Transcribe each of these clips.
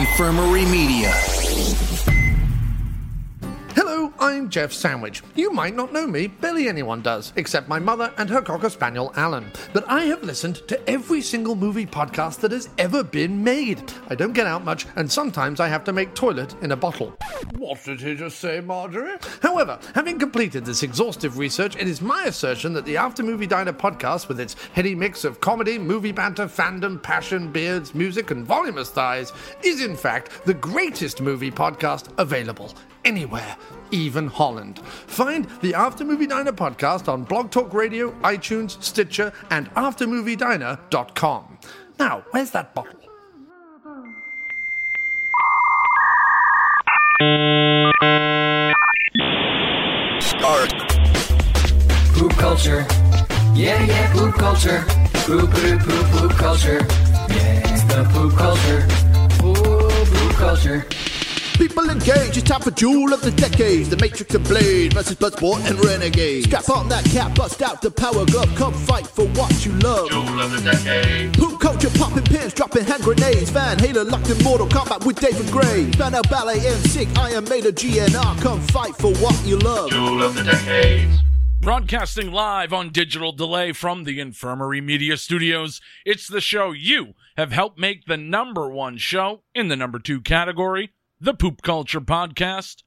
Infirmary Media. Hello, I'm Jeff Sandwich. You might not know me, barely anyone does, except my mother and her cocker spaniel, Alan. But I have listened to every single movie podcast that has ever been made. I don't get out much, and sometimes I have to make toilet in a bottle. What did he just say, Marjorie? However, having completed this exhaustive research, it is my assertion that the After Movie Diner podcast, with its heady mix of comedy, movie banter, fandom, passion, beards, music, and voluminous thighs, is in fact the greatest movie podcast available anywhere. Even Holland. Find the After Movie Diner podcast on Blog Talk Radio, iTunes, Stitcher, and aftermoviediner.com. Now, where's that bottle? Start. Poop culture. Yeah, yeah, poop culture. Poop, poop, poop, poop culture. Yeah, it's the poop culture. Ooh, poop culture. People engage, it's time for Jewel of the Decades. The Matrix and Blade versus Bloodsport and Renegade. Strap on that cap, bust out the power glove. Come fight for what you love. Jewel of the Decades. Poop culture, popping pins, dropping hand grenades. Van Halen locked in Mortal Kombat with David Gray. Spandau Ballet and Sick, Iron Maiden, GNR. Come fight for what you love. Jewel of the Decades. Broadcasting live on digital delay from the Infirmary Media Studios, it's the show you have helped make the number one show in the number two category. The Poop Culture Podcast.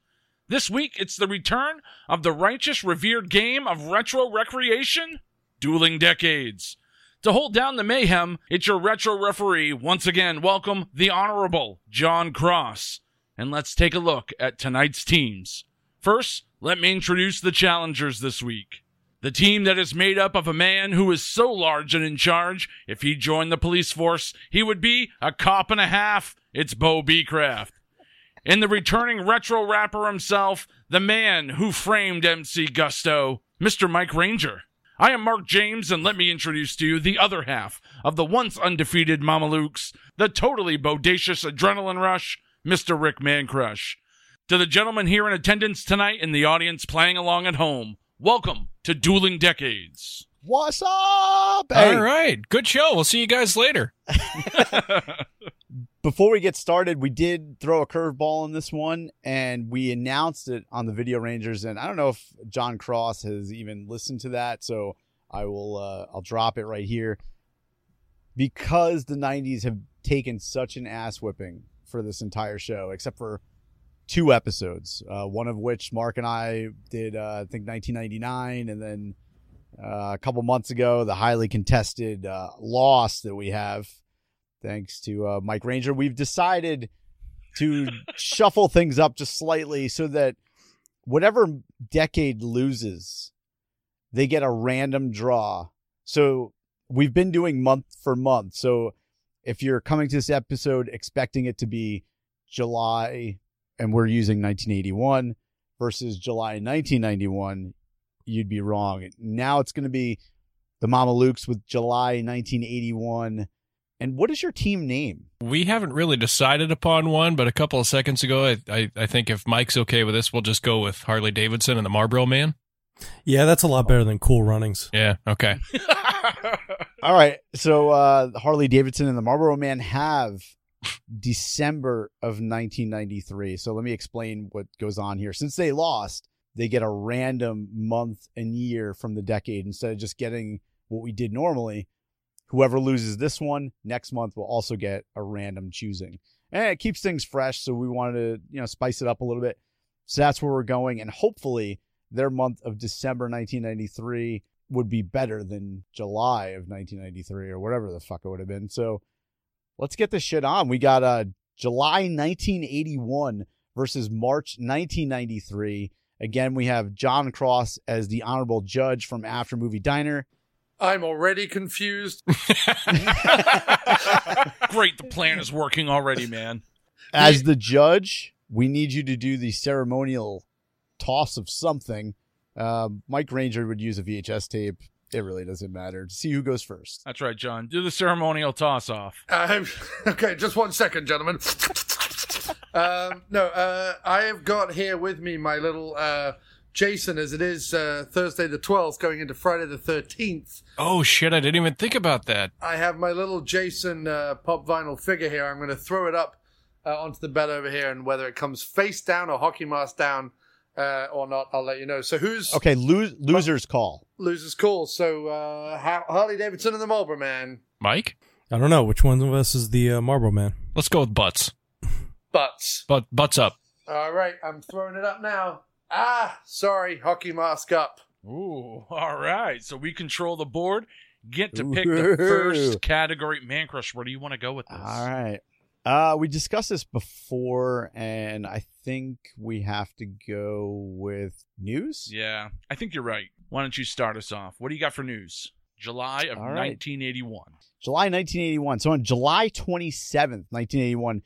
This week, it's the return of the righteous, revered game of retro recreation, Dueling Decades. To hold down the mayhem, it's your retro referee. Once again, welcome the Honorable Jon Cross. And let's take a look at tonight's teams. First, let me introduce the challengers this week. The team that is made up of a man who is so large and in charge, if he joined the police force, he would be a cop and a half. It's Bo Beecraft. And the returning retro rapper himself, the man who framed MC Gusto, Mr. Mike Ranger. I am Mark James, and let me introduce to you the other half of the once undefeated Mamalukes, the totally bodacious adrenaline rush, Mr. Rick Mancrush. To the gentlemen here in attendance tonight and the audience playing along at home, welcome to Dueling Decades. What's up? All right. Good show. We'll see you guys later. Before we get started, we did throw a curveball in this one, and we announced it on the Video Rangers. And I don't know if Jon Cross has even listened to that, so I will. I'll drop it right here because the '90s have taken such an ass whipping for this entire show, except for two episodes. One of which Mark and I did, I think 1999, and then a couple months ago the highly contested loss that we have. Thanks to Mike Ranger, we've decided to shuffle things up just slightly so that whatever decade loses, they get a random draw. So we've been doing month for month. So if you're coming to this episode expecting it to be July, and we're using 1981 versus July 1991, you'd be wrong. Now it's going to be the Mamalukes with July 1981. And what is your team name? We haven't really decided upon one, but a couple of seconds ago, I think if Mike's okay with this, we'll just go with Harley Davidson and the Marlboro Man. Yeah, that's a lot better than Cool Runnings. Yeah, okay. All right, so Harley Davidson and the Marlboro Man have December of 1993. So let me explain what goes on here. Since they lost, they get a random month and year from the decade instead of just getting what we did normally. Whoever loses this one next month will also get a random choosing. And it keeps things fresh, so we wanted to, spice it up a little bit. So that's where we're going, and hopefully their month of December 1993 would be better than July of 1993 or whatever the fuck it would have been. So let's get this shit on. We got July 1981 versus March 1993. Again, we have Jon Cross as the honorable judge from After Movie Diner. I'm already confused. Great, the plan is working already, man. As the judge, we need you to do the ceremonial toss of something. Mike Ranger would use a VHS tape. It really doesn't matter. See who goes first. That's right, John. Do the ceremonial toss-off. Okay, just 1 second, gentlemen. I have got here with me my little... Jason, as it is Thursday the 12th going into Friday the 13th. Oh, shit, I didn't even think about that. I have my little Jason pop vinyl figure here. I'm going to throw it up onto the bed over here, and whether it comes face down or hockey mask down or not, I'll let you know. So who's... Okay, losers call. Losers call. So Harley Davidson and the Marlboro Man. Mike? I don't know. Which one of us is the Marlboro Man? Let's go with Butts. Butts. Butts up. All right, I'm throwing it up now. Ah, sorry, hockey mask up. Ooh, all right. So we control the board. Get to pick the first category. Man Crush, where do you want to go with this? All right. We discussed this before, and I think we have to go with news. Yeah, I think you're right. Why don't you start us off? What do you got for news? July of 1981. July 1981. So on July 27th, 1981,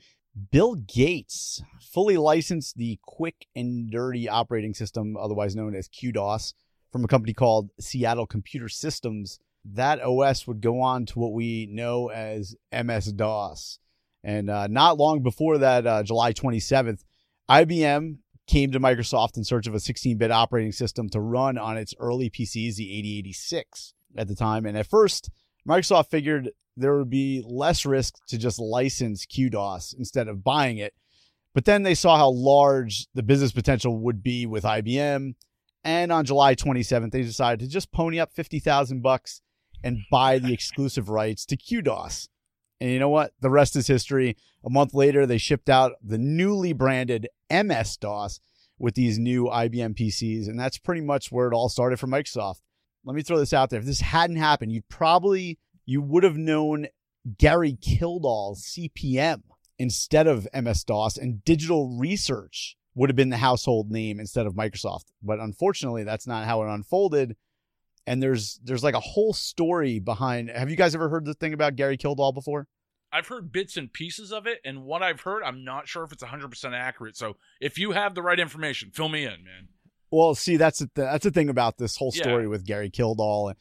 Bill Gates fully licensed the quick and dirty operating system, otherwise known as QDOS, from a company called Seattle Computer Systems. That OS would go on to what we know as MS-DOS. And not long before that, July 27th, IBM came to Microsoft in search of a 16-bit operating system to run on its early PCs, the 8086 at the time. And at first, Microsoft figured there would be less risk to just license QDOS instead of buying it. But then they saw how large the business potential would be with IBM. And on July 27th, they decided to just pony up $50,000 and buy the exclusive rights to QDOS. And you know what? The rest is history. A month later, they shipped out the newly branded MS-DOS with these new IBM PCs. And that's pretty much where it all started for Microsoft. Let me throw this out there. If this hadn't happened, you would have known Gary Kildall's CPM instead of MS-DOS, and Digital Research would have been the household name instead of Microsoft. But unfortunately, that's not how it unfolded. And there's like a whole story behind. Have you guys ever heard the thing about Gary Kildall before? I've heard bits and pieces of it. And what I've heard, I'm not sure if it's 100% accurate. So if you have the right information, fill me in, man. Well, see, that's the thing about this whole story with Gary Kildall.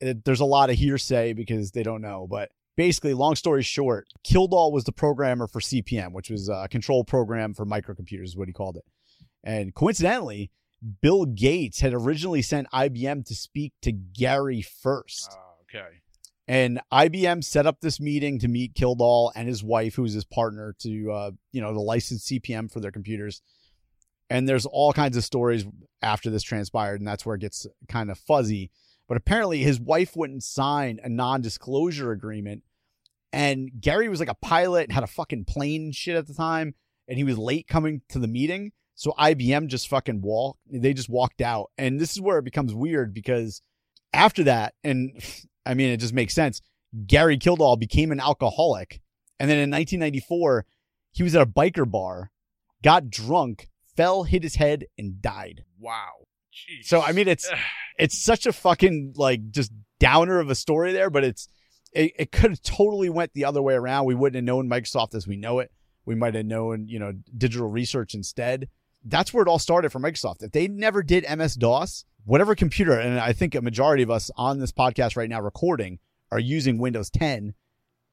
There's a lot of hearsay because they don't know. But basically, long story short, Kildall was the programmer for CPM, which was a control program for microcomputers, is what he called it. And coincidentally, Bill Gates had originally sent IBM to speak to Gary first. Okay. And IBM set up this meeting to meet Kildall and his wife, who was his partner, to license CPM for their computers. And there's all kinds of stories after this transpired, and that's where it gets kind of fuzzy. But apparently his wife wouldn't sign a non-disclosure agreement, and Gary was like a pilot and had a fucking plane and shit at the time, and he was late coming to the meeting. So IBM just fucking walked out. And this is where it becomes weird, because after that, and I mean, it just makes sense, Gary Kildall became an alcoholic. And then in 1994, he was at a biker bar, got drunk, fell, hit his head, and died. Wow. Jeez. So, I mean, it's such a fucking, like, just downer of a story there, but it could have totally went the other way around. We wouldn't have known Microsoft as we know it. We might have known, Digital Research instead. That's where it all started for Microsoft. If they never did MS-DOS, whatever computer, and I think a majority of us on this podcast right now recording are using Windows 10,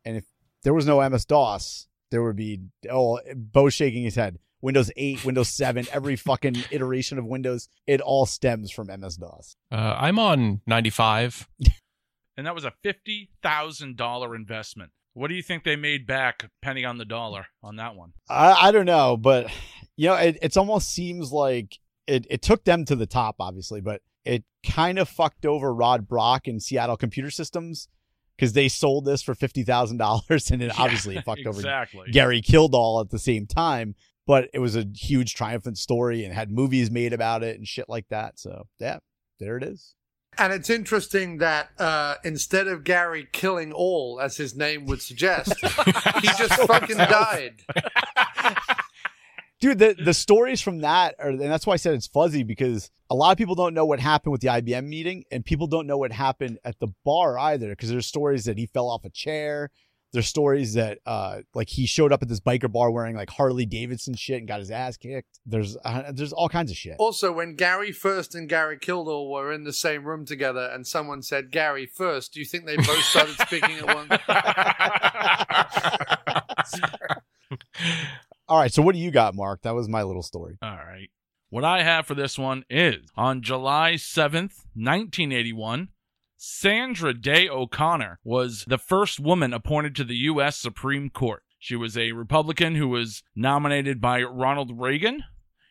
and if there was no MS-DOS, there would be, Bo shaking his head, Windows 8, Windows 7, every fucking iteration of Windows, it all stems from MS-DOS. I'm on 95. And that was a $50,000 investment. What do you think they made back, penny on the dollar, on that one? I don't know, but... it almost seems like it took them to the top, obviously, but it kind of fucked over Rod Brock and Seattle Computer Systems, because they sold this for $50,000, and obviously it fucked over Gary Kildall at the same time. But it was a huge triumphant story and had movies made about it and shit like that. So, yeah, there it is. And it's interesting that instead of Gary killing all, as his name would suggest, he just fucking died. Dude, the stories from that, and that's why I said it's fuzzy, because a lot of people don't know what happened with the IBM meeting, and people don't know what happened at the bar either, because there's stories that he fell off a chair. There's stories that like he showed up at this biker bar wearing like Harley Davidson shit and got his ass kicked. There's all kinds of shit. Also, when Gary First and Gary Kildall were in the same room together and someone said, Gary First, do you think they both started speaking at once? All right, so what do you got, Mark? That was my little story. All right. What I have for this one is, on July 7th, 1981, Sandra Day O'Connor was the first woman appointed to the U.S. Supreme Court. She was a Republican who was nominated by Ronald Reagan,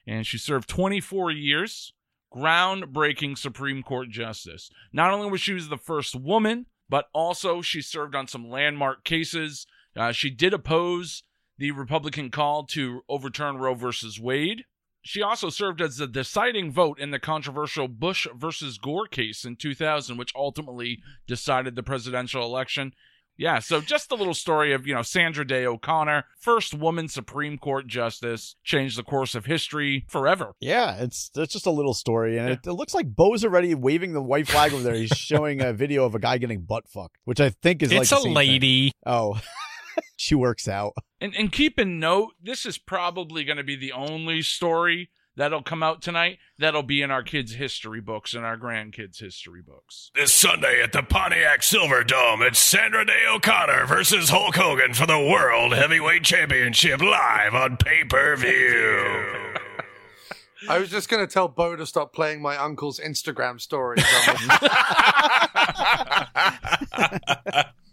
and she served 24 years, groundbreaking Supreme Court justice. Not only was she the first woman, but also she served on some landmark cases. She did oppose the Republican call to overturn Roe versus Wade. She also served as the deciding vote in the controversial Bush versus Gore case in 2000, which ultimately decided the presidential election. Yeah, so just a little story of, you know, Sandra Day O'Connor, first woman Supreme Court justice, changed the course of history forever. Yeah, it's just a little story, and it looks like Bo's already waving the white flag over there. He's showing a video of a guy getting butt fucked, which I think is it's like a lady. Thing. Oh. She works out. And keep in note, this is probably going to be the only story that'll come out tonight that'll be in our kids' history books and our grandkids' history books. This Sunday at the Pontiac Silverdome, it's Sandra Day O'Connor versus Hulk Hogan for the World Heavyweight Championship live on pay-per-view. I was just going to tell Bo to stop playing my uncle's Instagram stories.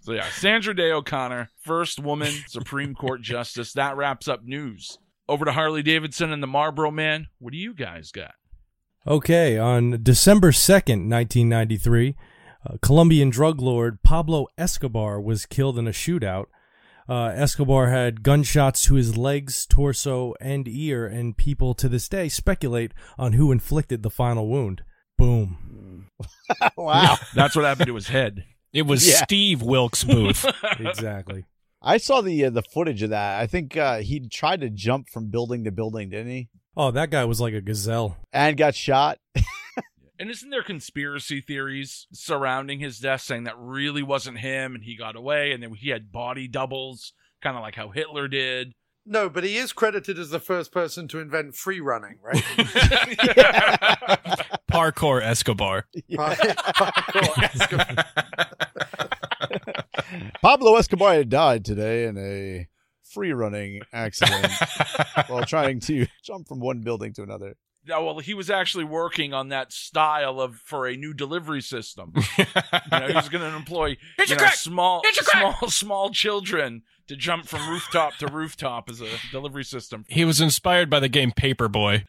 So yeah, Sandra Day O'Connor, first woman Supreme Court justice. That wraps up news. Over to Harley Davidson and the Marlboro Man. What do you guys got? Okay, on December 2nd, 1993, Colombian drug lord Pablo Escobar was killed in a shootout. Escobar had gunshots to his legs, torso, and ear, and people to this day speculate on who inflicted the final wound. Boom. Wow. That's what happened to his head. It was Steve Wilkes Booth. Exactly. I saw the footage of that. I think he tried to jump from building to building, didn't he? Oh, that guy was like a gazelle. And got shot. And isn't there conspiracy theories surrounding his death saying that really wasn't him and he got away and then he had body doubles, kind of like how Hitler did? No, but he is credited as the first person to invent free running, right? Parkour Escobar. Yeah. Parkour Escobar. Pablo Escobar had died today in a free running accident while trying to jump from one building to another. Yeah, well, he was actually working on that style for a new delivery system. He was going to employ small children to jump from rooftop to rooftop as a delivery system. He was inspired by the game Paperboy.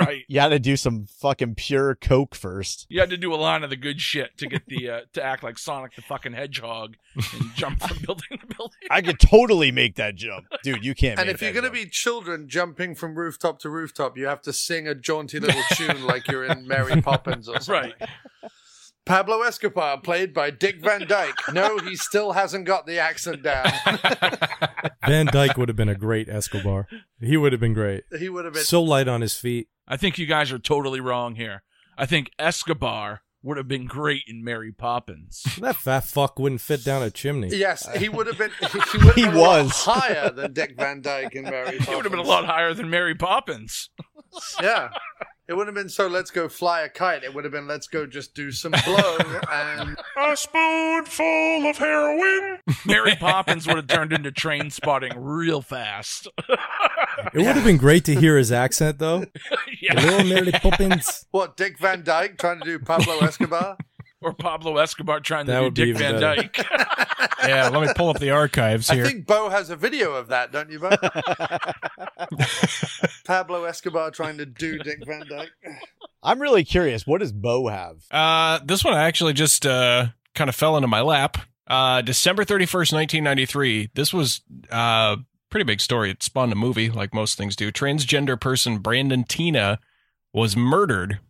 Right. You had to do some fucking pure coke first. You had to do a line of the good shit to get the to act like Sonic the fucking Hedgehog and jump from building to building. I could totally make that jump. Dude, you can't make that. And if you're going to be children jumping from rooftop to rooftop, you have to sing a jaunty little tune like you're in Mary Poppins or something. Right. Pablo Escobar, played by Dick Van Dyke. No, he still hasn't got the accent down. Van Dyke would have been a great Escobar. He would have been great. He would have been so light on his feet. I think you guys are totally wrong here. I think Escobar would have been great in Mary Poppins. That fat fuck wouldn't fit down a chimney. Yes, he would have been. He would have been a lot higher than Dick Van Dyke in Mary Poppins. He would have been a lot higher than Mary Poppins. Yeah. It wouldn't have been so let's go fly a kite. It would have been let's go just do some blow and a spoonful of heroin. Mary Poppins would have turned into Train Spotting real fast. It would have been great to hear his accent, though. Yeah. Hello, Mary Poppins. What, Dick Van Dyke trying to do Pablo Escobar? Or Pablo Escobar trying to do Dick Van Dyke. Yeah, let me pull up the archives here. I think Bo has a video of that, don't you, Bo? Pablo Escobar trying to do Dick Van Dyke. I'm really curious. What does Bo have? This one actually just kind of fell into my lap. December 31st, 1993. This was a pretty big story. It spawned a movie, like most things do. Transgender person Brandon Teena was murdered.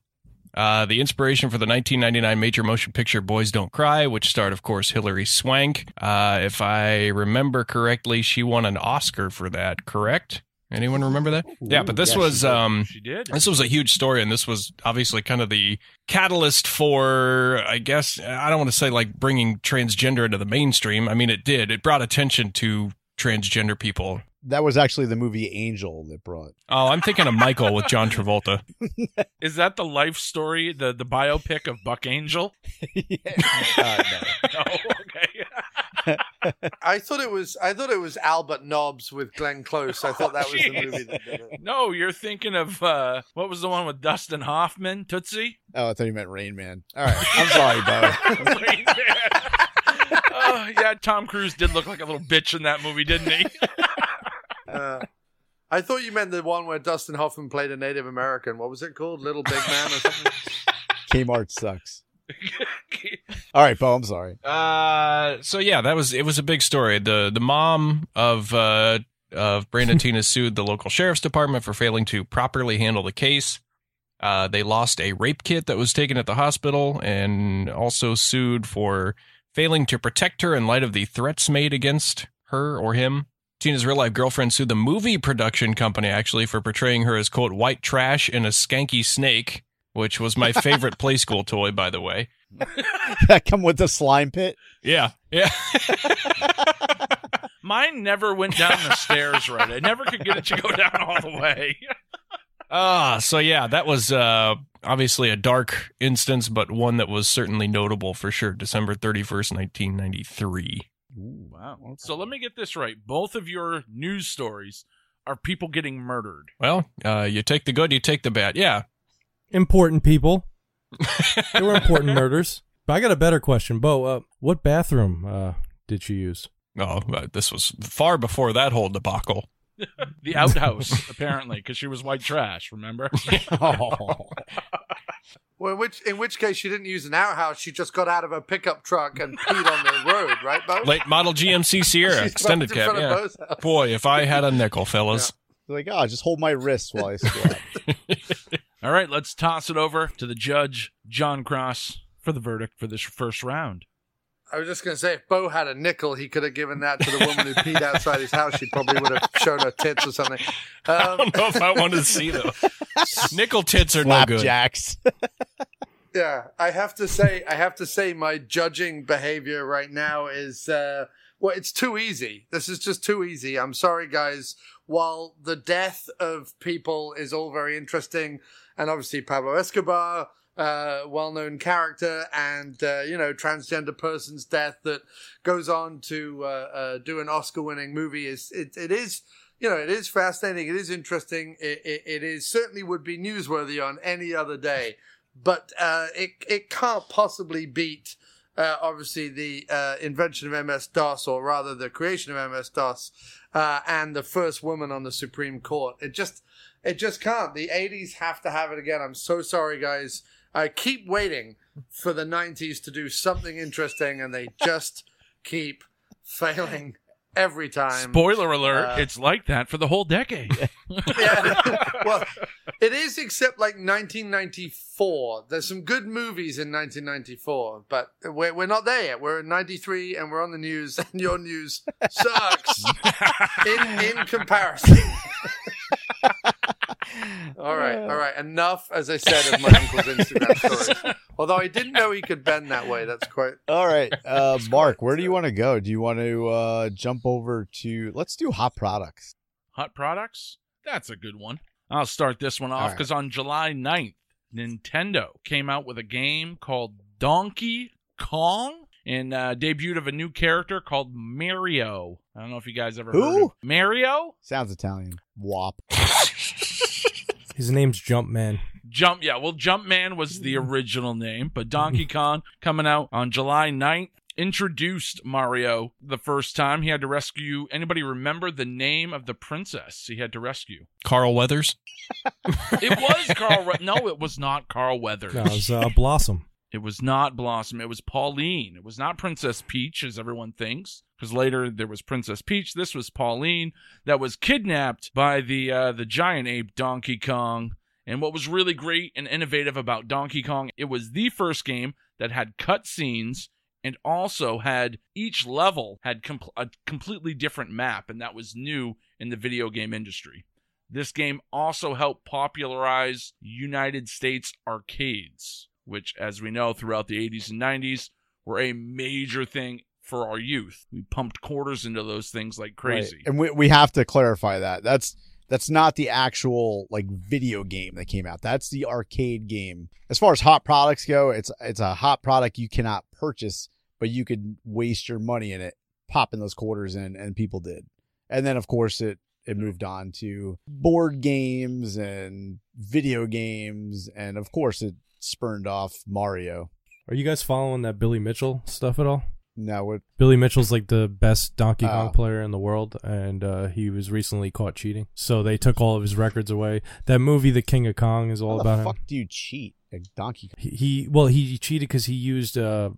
The inspiration for the 1999 major motion picture Boys Don't Cry, which starred, of course, Hilary Swank. If I remember correctly, she won an Oscar for that, correct? Anyone remember that? Ooh, yeah, but this was she did. This was a huge story, and this was obviously kind of the catalyst for, I guess, I don't want to say like bringing transgender into the mainstream. I mean, it did. It brought attention to transgender people. That was actually the movie Angel that brought. Oh, I'm thinking of Michael with John Travolta. Is that the life story, the biopic of Buck Angel? No. Oh, okay. I thought it was Albert Nobbs with Glenn Close. I thought that was the movie that did it. No, you're thinking of what was the one with Dustin Hoffman, Tootsie? Oh, I thought you meant Rain Man. All right, I'm sorry, Bo. Rain Man. Yeah, Tom Cruise did look like a little bitch in that movie, didn't he? I thought you meant the one where Dustin Hoffman played a Native American. What was it called? Little Big Man or something? Kmart sucks. All right, Bo, I'm sorry. So yeah, it was a big story. The mom of Brandon Teena sued the local sheriff's department for failing to properly handle the case. They lost a rape kit that was taken at the hospital, and also sued for failing to protect her in light of the threats made against her or him. Teena's real-life girlfriend sued the movie production company, actually, for portraying her as, quote, white trash and a skanky snake, which was my favorite play school toy, by the way. That come with the slime pit? Yeah. Yeah. Mine never went down the stairs right. I never could get it to go down all the way. So, yeah, that was obviously a dark instance, but one that was certainly notable for sure. December 31st, 1993. Ooh, wow. So let me get this right. Both of your news stories are people getting murdered. Well, you take the good, you take the bad. Yeah. Important people. They were important murders. But I got a better question. Bo, what bathroom did she use? Oh, this was far before that whole debacle. The outhouse, apparently, because she was white trash, remember? Oh. Well, in which case she didn't use an outhouse. She just got out of her pickup truck and peed on the road, right, Bo? Late model GMC Sierra, extended cab. Yeah. Boy, if I had a nickel, fellas. Yeah. Like, oh, just hold my wrist while I squat. All right, let's toss it over to the judge, Jon Cross, for the verdict for this first round. I was just going to say, if Bo had a nickel, he could have given that to the woman who peed outside his house. She probably would have shown her tits or something. I don't know if I wanted to see them. Nickel tits are no good. Slapjacks. Yeah, I have to say, my judging behavior right now is, it's too easy. This is just too easy. I'm sorry, guys. While the death of people is all very interesting, and obviously Pablo Escobar, well-known character, and transgender person's death that goes on to do an Oscar-winning movie is fascinating. It is interesting. It is certainly would be newsworthy on any other day, but it can't possibly beat obviously the invention of MS-DOS, or rather the creation of MS-DOS, and the first woman on the Supreme Court. It just can't. The 80s have to have it again. I'm so sorry, guys. I keep waiting for the 90s to do something interesting, and they just keep failing every time. Spoiler alert, it's like that for the whole decade. Yeah. Well, it is, except like 1994. There's some good movies in 1994, but we're not there yet. We're in 93, and we're on the news, and your news sucks in comparison. All right. Enough, as I said, of my uncle's Instagram stories. Although I didn't know he could bend that way. That's quite... All right. Mark, where do you want to go? Do you want to jump over to... Let's do hot products. Hot products? That's a good one. I'll start this one off because on July 9th, Nintendo came out with a game called Donkey Kong and debuted of a new character called Mario. I don't know if you guys ever heard of Mario. Sounds Italian. Wop. His name's Jumpman. Jumpman was the original name, but Donkey Kong, coming out on July 9th, introduced Mario the first time. He had to rescue, anybody remember the name of the princess he had to rescue? Carl Weathers? It was Carl Weathers. No, it was not Carl Weathers. No, it was Blossom. It was not Blossom. It was Pauline. It was not Princess Peach, as everyone thinks, because later there was Princess Peach. This was Pauline that was kidnapped by the giant ape Donkey Kong. And what was really great and innovative about Donkey Kong, it was the first game that had cutscenes and also had each level had a completely different map, and that was new in the video game industry. This game also helped popularize United States arcades, which, as we know, throughout the 80s and 90s were a major thing for our youth. We pumped quarters into those things like crazy. Right. And we have to clarify that. That's not the actual like video game that came out. That's the arcade game. As far as hot products go, it's a hot product you cannot purchase, but you could waste your money in it, popping those quarters in, and people did. And then, of course, it moved on to board games and video games, and, of course, it spurned off Mario. Are you guys following that Billy Mitchell stuff at all? No, it, Billy Mitchell's like the best Donkey Kong player in the world, and he was recently caught cheating. So they took all of his records away. That movie, The King of Kong, is all about him. How the fuck do you cheat at Donkey Kong? He cheated because he used an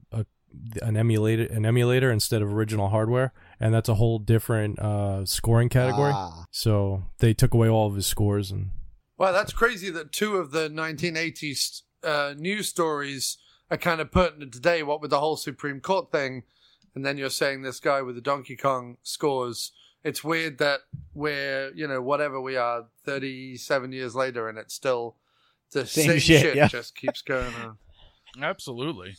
emulator instead of original hardware, and that's a whole different scoring category. So they took away all of his scores. And wow, that's crazy that two of the 1980s news stories are kind of pertinent today, what with the whole Supreme Court thing, and then you're saying this guy with the Donkey Kong scores. It's weird that we're, whatever we are, 37 years later, and it's still the same shit yeah. Just keeps going on. Absolutely.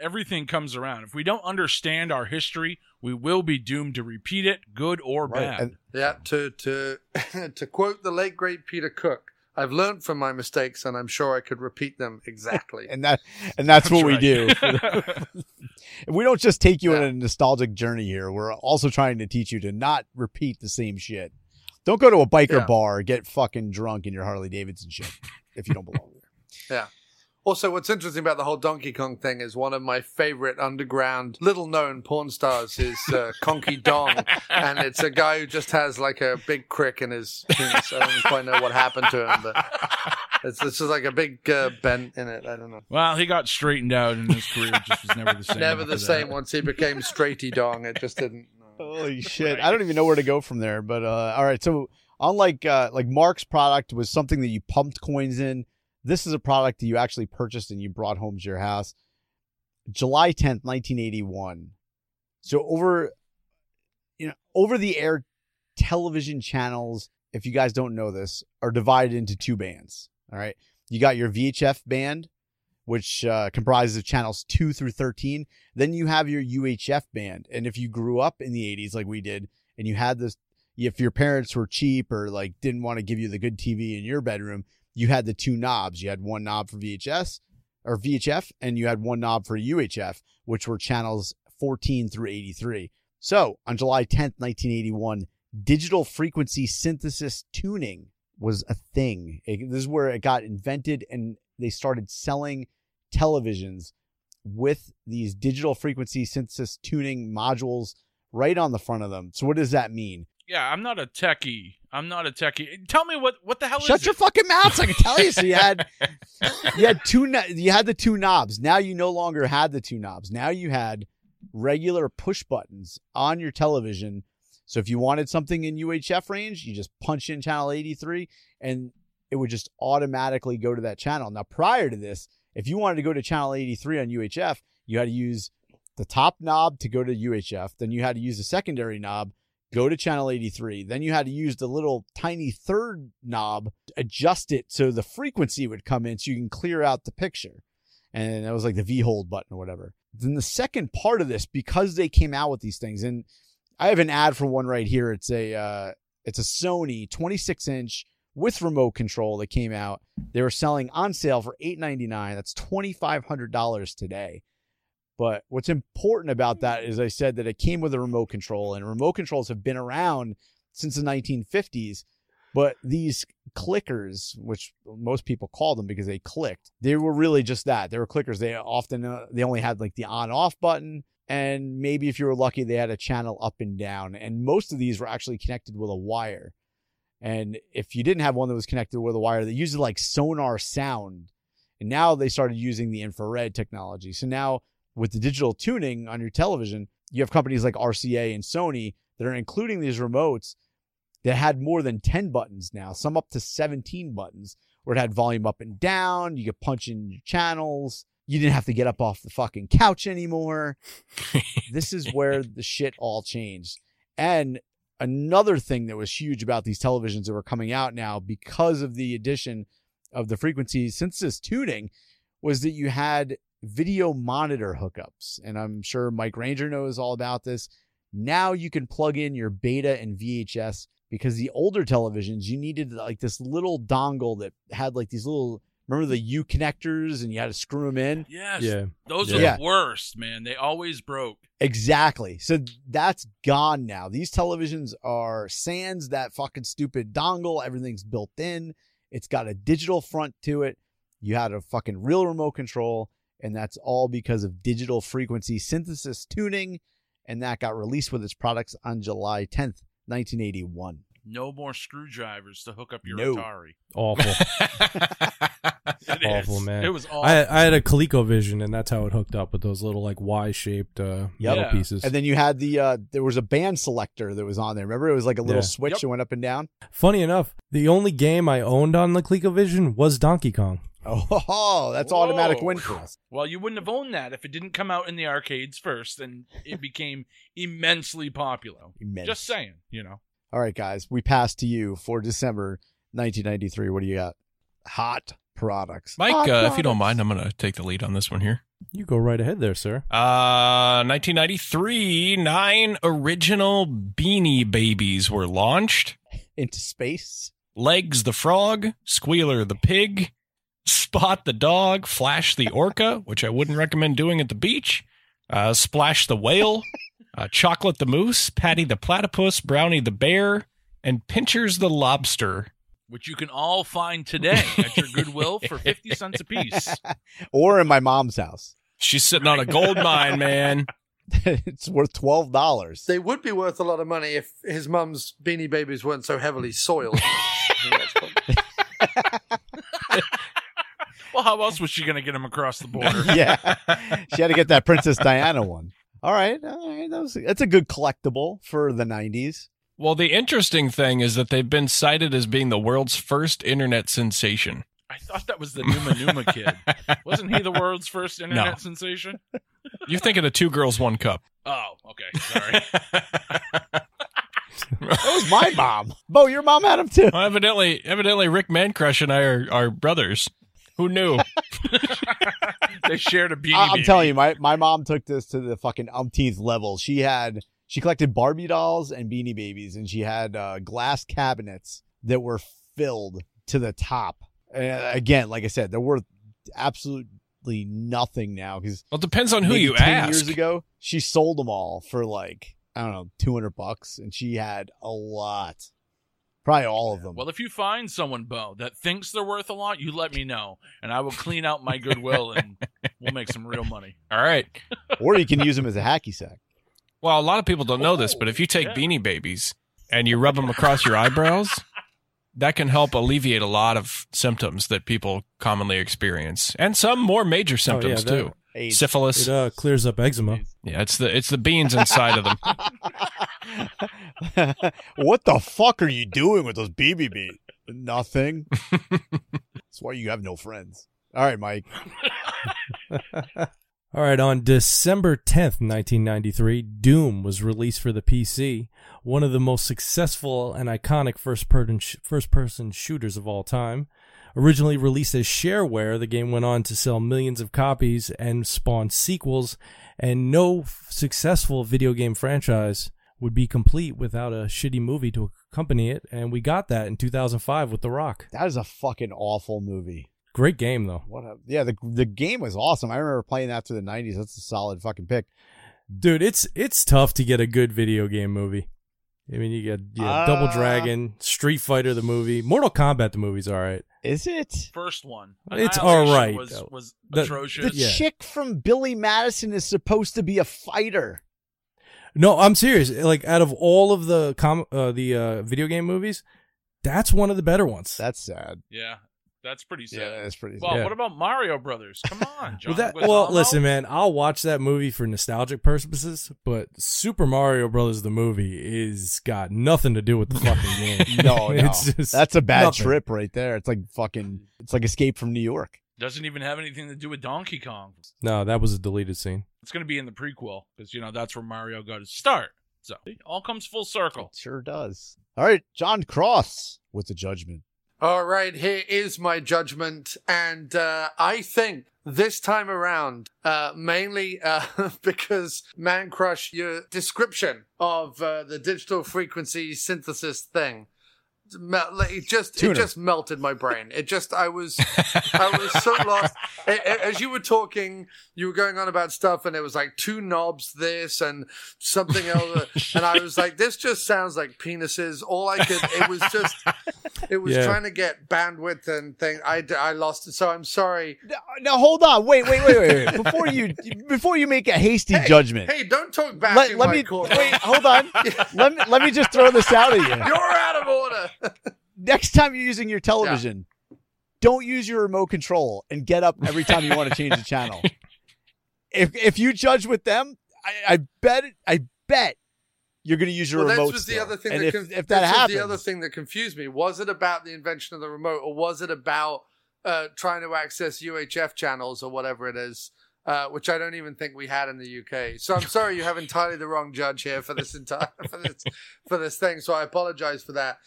Everything comes around. If we don't understand our history, we will be doomed to repeat it, good or bad. And, to to quote the late, great Peter Cook, I've learned from my mistakes, and I'm sure I could repeat them exactly. and that's what we do. We don't just take you on a nostalgic journey here. We're also trying to teach you to not repeat the same shit. Don't go to a biker bar, get fucking drunk in your Harley Davidson shit if you don't belong there. Yeah. Also, what's interesting about the whole Donkey Kong thing is one of my favorite underground, little-known porn stars is Conky Dong, and it's a guy who just has like a big crick in his penis. I don't quite know what happened to him, but it's just like a big bent in it. I don't know. Well, he got straightened out, and his career just was never the same. Never the same once he became Straighty Dong. It just didn't. Holy shit! Right. I don't even know where to go from there. But all right, so unlike Mark's product was something that you pumped coins in. This is a product that you actually purchased and you brought home to your house. July 10th, 1981. So over the air television channels, if you guys don't know this, are divided into two bands. All right. You got your VHF band, which comprises of channels 2 through 13. Then you have your UHF band. And if you grew up in the 80s like we did, and you had this, if your parents were cheap or like didn't want to give you the good TV in your bedroom, you had the two knobs. You had one knob for VHS or VHF, and you had one knob for UHF, which were channels 14 through 83. So on July 10th, 1981, digital frequency synthesis tuning was a thing. This is where it got invented, and they started selling televisions with these digital frequency synthesis tuning modules right on the front of them. So what does that mean? Yeah, I'm not a techie. Tell me what the hell is it? Shut your fucking mouth so I can tell you. So you had the two knobs. Now you no longer had the two knobs. Now you had regular push buttons on your television. So if you wanted something in UHF range, you just punch in channel 83 and it would just automatically go to that channel. Now, prior to this, if you wanted to go to channel 83 on UHF, you had to use the top knob to go to UHF. Then you had to use the secondary knob. Go to channel 83. Then you had to use the little tiny third knob, adjust it so the frequency would come in so you can clear out the picture. And that was like the V-hold button or whatever. Then the second part of this, because they came out with these things, and I have an ad for one right here. It's a Sony 26-inch with remote control that came out. They were selling on sale for $899. That's $2,500 today. But what's important about that is I said that it came with a remote control, and remote controls have been around since the 1950s. But these clickers, which most people call them because they clicked, they were really just that. They were clickers. They often they only had like the on-off button, and maybe if you were lucky, they had a channel up and down. And most of these were actually connected with a wire. And if you didn't have one that was connected with a wire, they used like sonar sound. And now they started using the infrared technology. So now, with the digital tuning on your television, you have companies like RCA and Sony that are including these remotes that had more than 10 buttons now, some up to 17 buttons, where it had volume up and down. You could punch in your channels. You didn't have to get up off the fucking couch anymore. This is where the shit all changed. And another thing that was huge about these televisions that were coming out now because of the addition of the frequency synthesis tuning was that you had video monitor hookups, and I'm sure Mike Ranger knows all about this. Now you can plug in your Beta and VHS, because the older televisions, you needed like this little dongle that had like these little, remember the U connectors, and you had to screw them in. Yes. Yeah. Those are the worst, man. They always broke. Exactly. So that's gone now. These televisions are sans that fucking stupid dongle. Everything's built in. It's got a digital front to it. You had a fucking real remote control. And that's all because of digital frequency synthesis tuning. And that got released with its products on July 10th, 1981. No more screwdrivers to hook up your Atari. Awful. It is awful, man. It was awful. I had a ColecoVision, and that's how it hooked up with those little like Y-shaped metal pieces. And then you had the there was a band selector that was on there. Remember, it was like a little switch that went up and down. Funny enough, the only game I owned on the ColecoVision was Donkey Kong. Oh, that's automatic win for us. Well, you wouldn't have owned that if it didn't come out in the arcades first, and it became immensely popular. Just saying, you know. All right, guys, we pass to you for December 1993. What do you got? Hot products. Mike, if you don't mind, I'm going to take the lead on this one here. You go right ahead there, sir. 1993, 9 original Beanie Babies were launched. Into space. Legs the frog, Squealer the pig, Spot the dog, Flash the orca, which I wouldn't recommend doing at the beach, Splash the whale, Chocolate the moose, Patty the platypus, Brownie the bear, and Pinchers the lobster. Which you can all find today at your Goodwill for 50 cents a piece. Or in my mom's house. She's sitting on a gold mine, man. It's worth $12. They would be worth a lot of money if his mom's Beanie Babies weren't so heavily soiled. Well, how else was she going to get him across the border? Yeah. She had to get that Princess Diana one. All right. That's a good collectible for the 90s. Well, the interesting thing is that they've been cited as being the world's first internet sensation. I thought that was the Numa Numa kid. Wasn't he the world's first internet sensation? You're thinking of Two Girls, One Cup. Oh, okay. Sorry. That was my mom. Bo, your mom had him too. Well, evidently, Rick Mancrush and I are brothers. Who knew? They shared a Beanie Baby. I'm telling you, my mom took this to the fucking umpteenth level. She collected Barbie dolls and Beanie Babies, and she had glass cabinets that were filled to the top. And again, like I said, they're worth absolutely nothing now. Because it depends on who you ask. 10 years ago, she sold them all for like, I don't know, $200, and she had a lot. Probably all of them. Well, if you find someone, Bo, that thinks they're worth a lot, you let me know, and I will clean out my Goodwill, and we'll make some real money. All right. Or you can use them as a hacky sack. Well, a lot of people don't know this, but if you take Beanie Babies and you rub them across your eyebrows, that can help alleviate a lot of symptoms that people commonly experience, and some more major symptoms too. AIDS. Syphilis. It clears up eczema. Yeah, it's the beans inside of them. What the fuck are you doing with those BBB? Nothing. That's why you have no friends. All right, Mike. All right, on December 10th, 1993, Doom was released for the PC, one of the most successful and iconic first-person shooters of all time. Originally released as shareware, the game went on to sell millions of copies and spawn sequels, and no successful video game franchise would be complete without a shitty movie to accompany it, and we got that in 2005 with The Rock. That is a fucking awful movie. Great game, though. The game was awesome. I remember playing that through the 90s. That's a solid fucking pick. Dude, it's tough to get a good video game movie. I mean, you got Double Dragon, Street Fighter the movie, Mortal Kombat the movie's all right. Is it? First one. It's all right. Was atrocious. The chick from Billy Madison is supposed to be a fighter. No, I'm serious. Like, out of all of the video game movies, that's one of the better ones. That's sad. Yeah. That's pretty sad. Yeah, that's pretty sad. Well, what about Mario Brothers? Come on, John. Listen, man, I'll watch that movie for nostalgic purposes, but Super Mario Brothers, the movie, is got nothing to do with the fucking game. No, it's just that's a bad trip right there. It's like Escape from New York. Doesn't even have anything to do with Donkey Kong. No, that was a deleted scene. It's going to be in the prequel because, that's where Mario got his start. So it all comes full circle. It sure does. All right, Jon Cross with the judgment. All right, here is my judgment, and I think this time around, mainly because, Mancrush, your description of the digital frequency synthesis thing, it just melted my brain. It just, I was so lost. As you were talking, you were going on about stuff, and it was like two knobs, this and something else, and I was like, this just sounds like penises. It was just... It was trying to get bandwidth and things. I lost it, so I'm sorry. Now hold on, wait. Before you make a hasty judgment. Hey, don't talk back. Wait, hold on. Let me just throw this out at you. You're out of order. Next time you're using your television, don't use your remote control and get up every time you want to change the channel. If you judge with them, I bet you're going to use your remote. The other thing that confused me. Was it about the invention of the remote, or was it about trying to access UHF channels or whatever it is, which I don't even think we had in the UK? So I'm sorry, you have entirely the wrong judge here for this for this thing. So I apologize for that.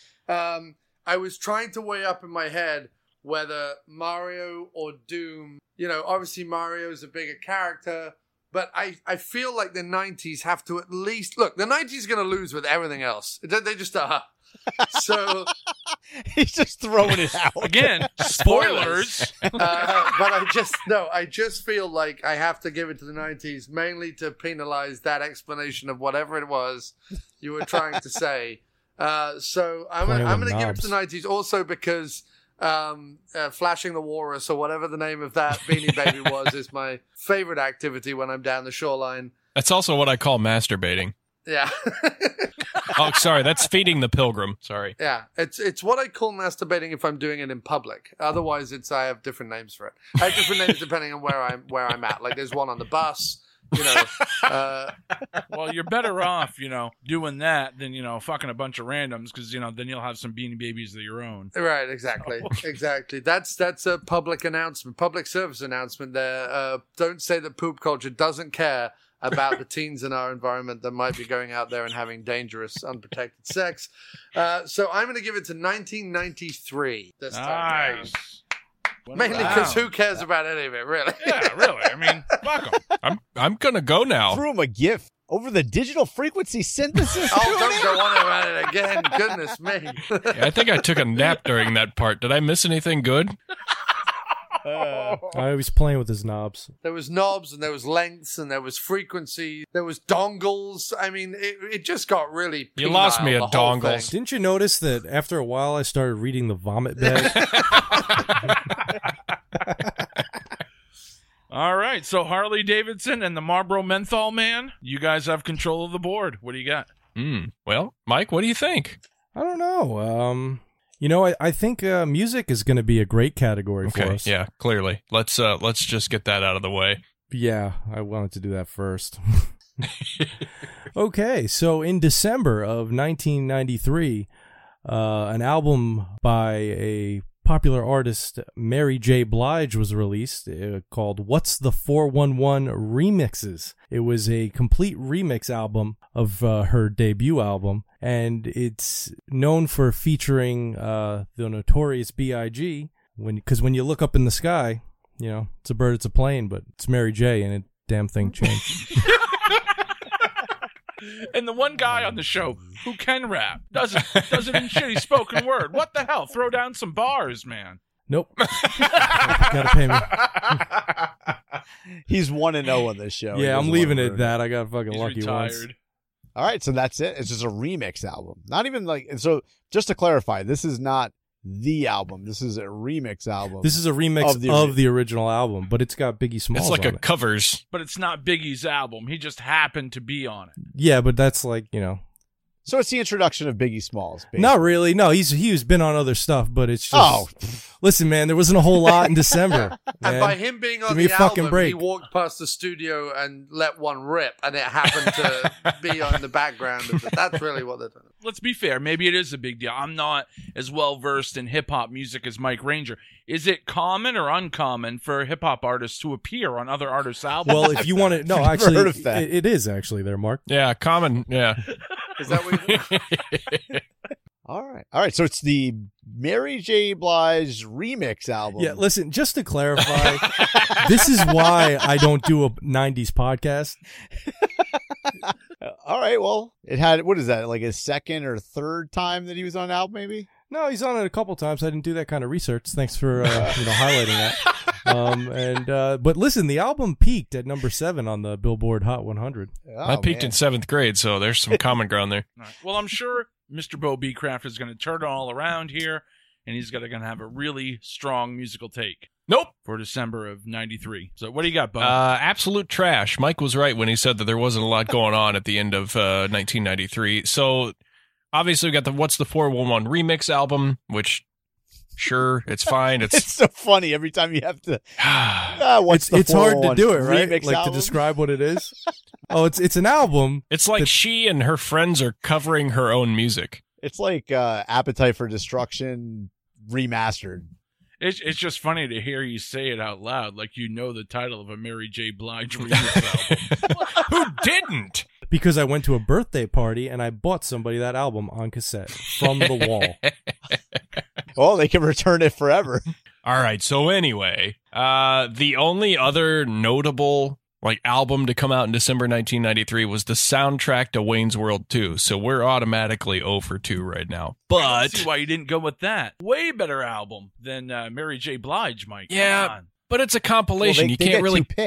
I was trying to weigh up in my head whether Mario or Doom. You know, obviously Mario is a bigger character, but I feel like the 90s have to at least... Look, the 90s are going to lose with everything else. They just are. So... He's just throwing it out. Again, spoilers. But I just feel like I have to give it to the 90s, mainly to penalize that explanation of whatever it was you were trying to say. So I'm going to give it to the 90s also because... Flashing the Walrus or whatever the name of that Beanie Baby was is my favorite activity when I'm down the shoreline. That's also what I call masturbating. Yeah. Oh, sorry. That's feeding the pilgrim. Sorry. Yeah. It's what I call masturbating if I'm doing it in public. Otherwise, I have different names for it. I have different names depending on where I'm at. Like there's one on the bus. You know, well, you're better off, you know, doing that than, you know, fucking a bunch of randoms because, you know, then you'll have some Beanie Babies of your own. Right. Exactly. So. Exactly. That's a public announcement, public service announcement there. Don't say that poop culture doesn't care about the teens in our environment that might be going out there and having dangerous, unprotected sex. So I'm going to give it to 1993 this time. Nice. Mainly because who cares about any of it, really? Yeah, really. I mean, fuck them. I'm going to go now. Threw him a gift over the digital frequency synthesis. Oh, don't go on about it again. Goodness me. Yeah, I think I took a nap during that part. Did I miss anything good? I was playing with his knobs. There was knobs, and there was lengths, and there was frequencies. There was dongles. I mean, it just got really penile. You lost me at dongles. Didn't you notice that after a while I started reading the vomit bag? All right, so Harley Davidson and the Marlboro Menthol Man, you guys have control of the board. What do you got? Well, Mike, what do you think? I don't know. You know, I think music is going to be a great category for us. Yeah, clearly. Let's just get that out of the way. Yeah, I wanted to do that first. Okay, so in December of 1993, an album by a popular artist, Mary J. Blige, was released called What's the 411 Remixes. It was a complete remix album of her debut album, and it's known for featuring the Notorious B.I.G. Because when you look up in the sky, you know, it's a bird, it's a plane, but it's Mary J. and it damn thing changed. And the one guy on the show who can rap doesn't even shitty spoken word. What the hell? Throw down some bars, man. Nope. Gotta pay me. He's 1-0 on this show. Yeah, I'm leaving it at that. I got fucking lucky once. All right, so that's it. It's just a remix album. Not even like, and so just to clarify, this is not the album. This is a remix album. This is a remix of the original album, but it's got Biggie Smalls. It's like on covers. But it's not Biggie's album. He just happened to be on it. Yeah, but that's like, you know. So it's the introduction of Biggie Smalls. Basically. Not really. No, he's been on other stuff, but it's just. Oh. Listen, man, there wasn't a whole lot in December. And by him being on the album, he walked past the studio and let one rip, and it happened to be on the background. That's really what they're doing. Let's be fair. Maybe it is a big deal. I'm not as well-versed in hip-hop music as Mike Ranger. Is it common or uncommon for hip-hop artists to appear on other artists' albums? Well, if you want to... No, actually, heard of that. It is actually there, Mark. Yeah, common. Yeah. Is that what you... All right. So it's the Mary J. Blige remix album. Yeah, listen, just to clarify, this is why I don't do a 90s podcast. All right, well, it had, what is that, like his second or third time that he was on an album, maybe? No, he's on it a couple times. I didn't do that kind of research. Thanks for highlighting that. But listen, the album peaked at number 7 on the Billboard Hot 100. Oh, I peaked in 7th grade, so there's some common ground there. All right. Well, I'm sure Mr. Bo Beecraft is going to turn it all around here and he's going to have a really strong musical take. Nope. For December of 93. So what do you got, Bob? Absolute trash. Mike was right when he said that there wasn't a lot going on at the end of 1993. So obviously we got the What's the 411 remix album, which... Sure, it's fine. It's so funny every time you have to. It's hard to do it, right? Like album? To describe what it is. Oh, it's an album. It's like she and her friends are covering her own music. It's like Appetite for Destruction remastered. It's just funny to hear you say it out loud, like you know the title of a Mary J. Blige remix album. Who didn't? Because I went to a birthday party and I bought somebody that album on cassette from the wall. Well, they can return it forever. All right. So anyway, the only other notable album to come out in December 1993 was the soundtrack to Wayne's World 2. So we're automatically 0 for 2 right now. But I don't see why you didn't go with that. Way better album than Mary J. Blige, Mike. Yeah. But it's a compilation. Well,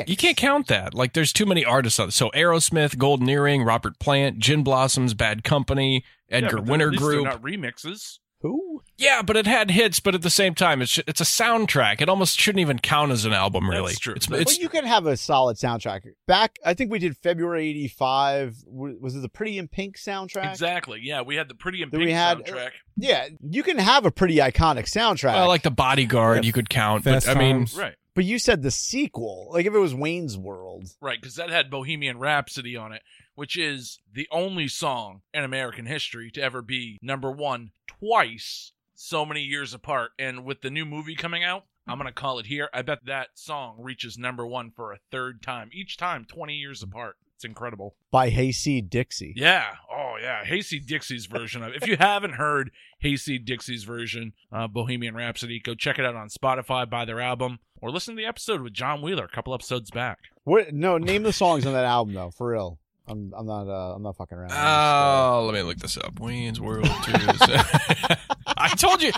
you can't count that. Like, there's too many artists on it. So Aerosmith, Golden Earring, Robert Plant, Gin Blossoms, Bad Company, Edgar Winter Group. They're not remixes. Who? Yeah, but it had hits. But at the same time, it's a soundtrack. It almost shouldn't even count as an album. Really, that's true. Well, you can have a solid soundtrack. Back, I think we did February '85. Was it the Pretty in Pink soundtrack? Exactly. Yeah, we had the Pretty in Pink soundtrack. Yeah, you can have a pretty iconic soundtrack. Well, like The Bodyguard, you could count. But, I mean, right. But you said the sequel, like if it was Wayne's World. Right, because that had Bohemian Rhapsody on it, which is the only song in American history to ever be #1 twice so many years apart. And with the new movie coming out, I'm going to call it here. I bet that song reaches #1 for a third time, each time 20 years apart. It's incredible. By Hayseed Dixie. Yeah. Oh, yeah. Hayseed Dixie's version of it. If you haven't heard Hayseed Dixie's version of Bohemian Rhapsody, go check it out on Spotify, buy their album, or listen to the episode with John Wheeler a couple episodes back. What? No, name the songs on that album, though, for real. I'm not fucking around. Oh, let me look this up. Wayne's World 2. I told you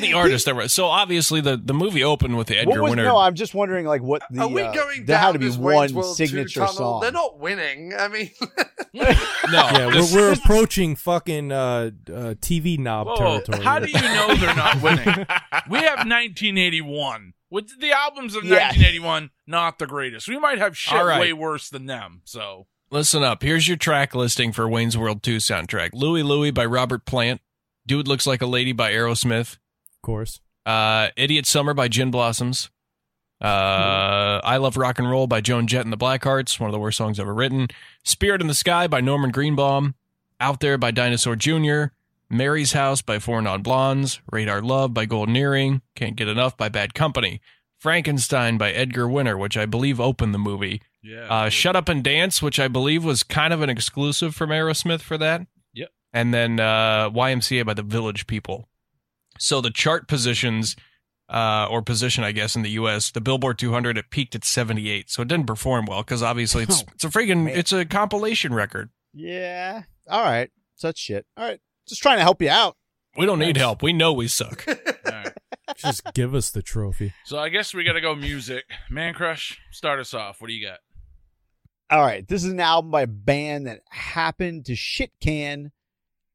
the artist that wrote. So obviously the movie opened with the Edgar Winter. No, I'm just wondering what the. Are we going there had to be one signature song. They're not winning. I mean, no. Yeah, we're approaching fucking TV knob territory. How do you know they're not winning? We have 1981. With the albums of 1981, not the greatest. We might have shit way worse than them. So. Listen up. Here's your track listing for Wayne's World 2 soundtrack. Louie Louie by Robert Plant. Dude Looks Like a Lady by Aerosmith. Of course. Idiot Summer by Gin Blossoms. I Love Rock and Roll by Joan Jett and the Blackhearts. One of the worst songs ever written. Spirit in the Sky by Norman Greenbaum. Out There by Dinosaur Jr. Mary's House by Four Non-Blondes. Radar Love by Golden Earring. Can't Get Enough by Bad Company. Frankenstein by Edgar Winter, which I believe opened the movie. Yeah, Shut Up and Dance, which I believe was kind of an exclusive from Aerosmith for that. Yep. And then YMCA by the Village People. So the chart positions, I guess, in the U.S., the Billboard 200, it peaked at 78. So it didn't perform well because obviously it's a compilation record. Yeah. All right. Such shit. All right. Just trying to help you out. We don't need help. We know we suck. All right. Just give us the trophy. So I guess we got to go music. Man Crush, start us off. What do you got? All right, this is an album by a band that happened to shit can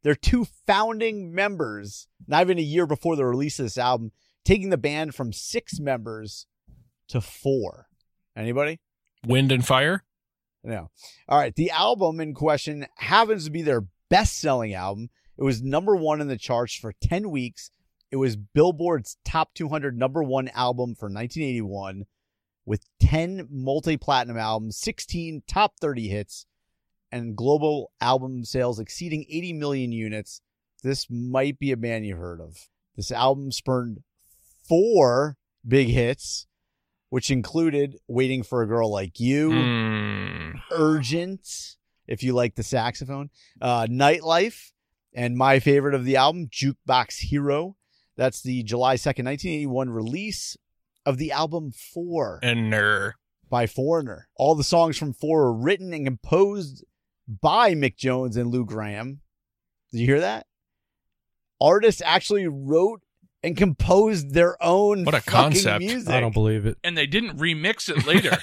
their two founding members, not even a year before the release of this album, taking the band from 6 members to 4. Anybody? Wind and Fire? No. All right, the album in question happens to be their best-selling album. It was #1 in the charts for 10 weeks. It was Billboard's Top 200 #1 album for 1981. With 10 multi-platinum albums, 16 top 30 hits, and global album sales exceeding 80 million units. This might be a band you've heard of. This album spurned 4 big hits, which included Waiting for a Girl Like You, Urgent, if you like the saxophone, Nightlife, and my favorite of the album, Jukebox Hero. That's the July 2nd, 1981 release of the album Four by Foreigner. All the songs from Four are written and composed by Mick Jones and Lou Gramm. Did you hear that? Artists actually wrote and composed their own fucking concept. Music. I don't believe it. And they didn't remix it later.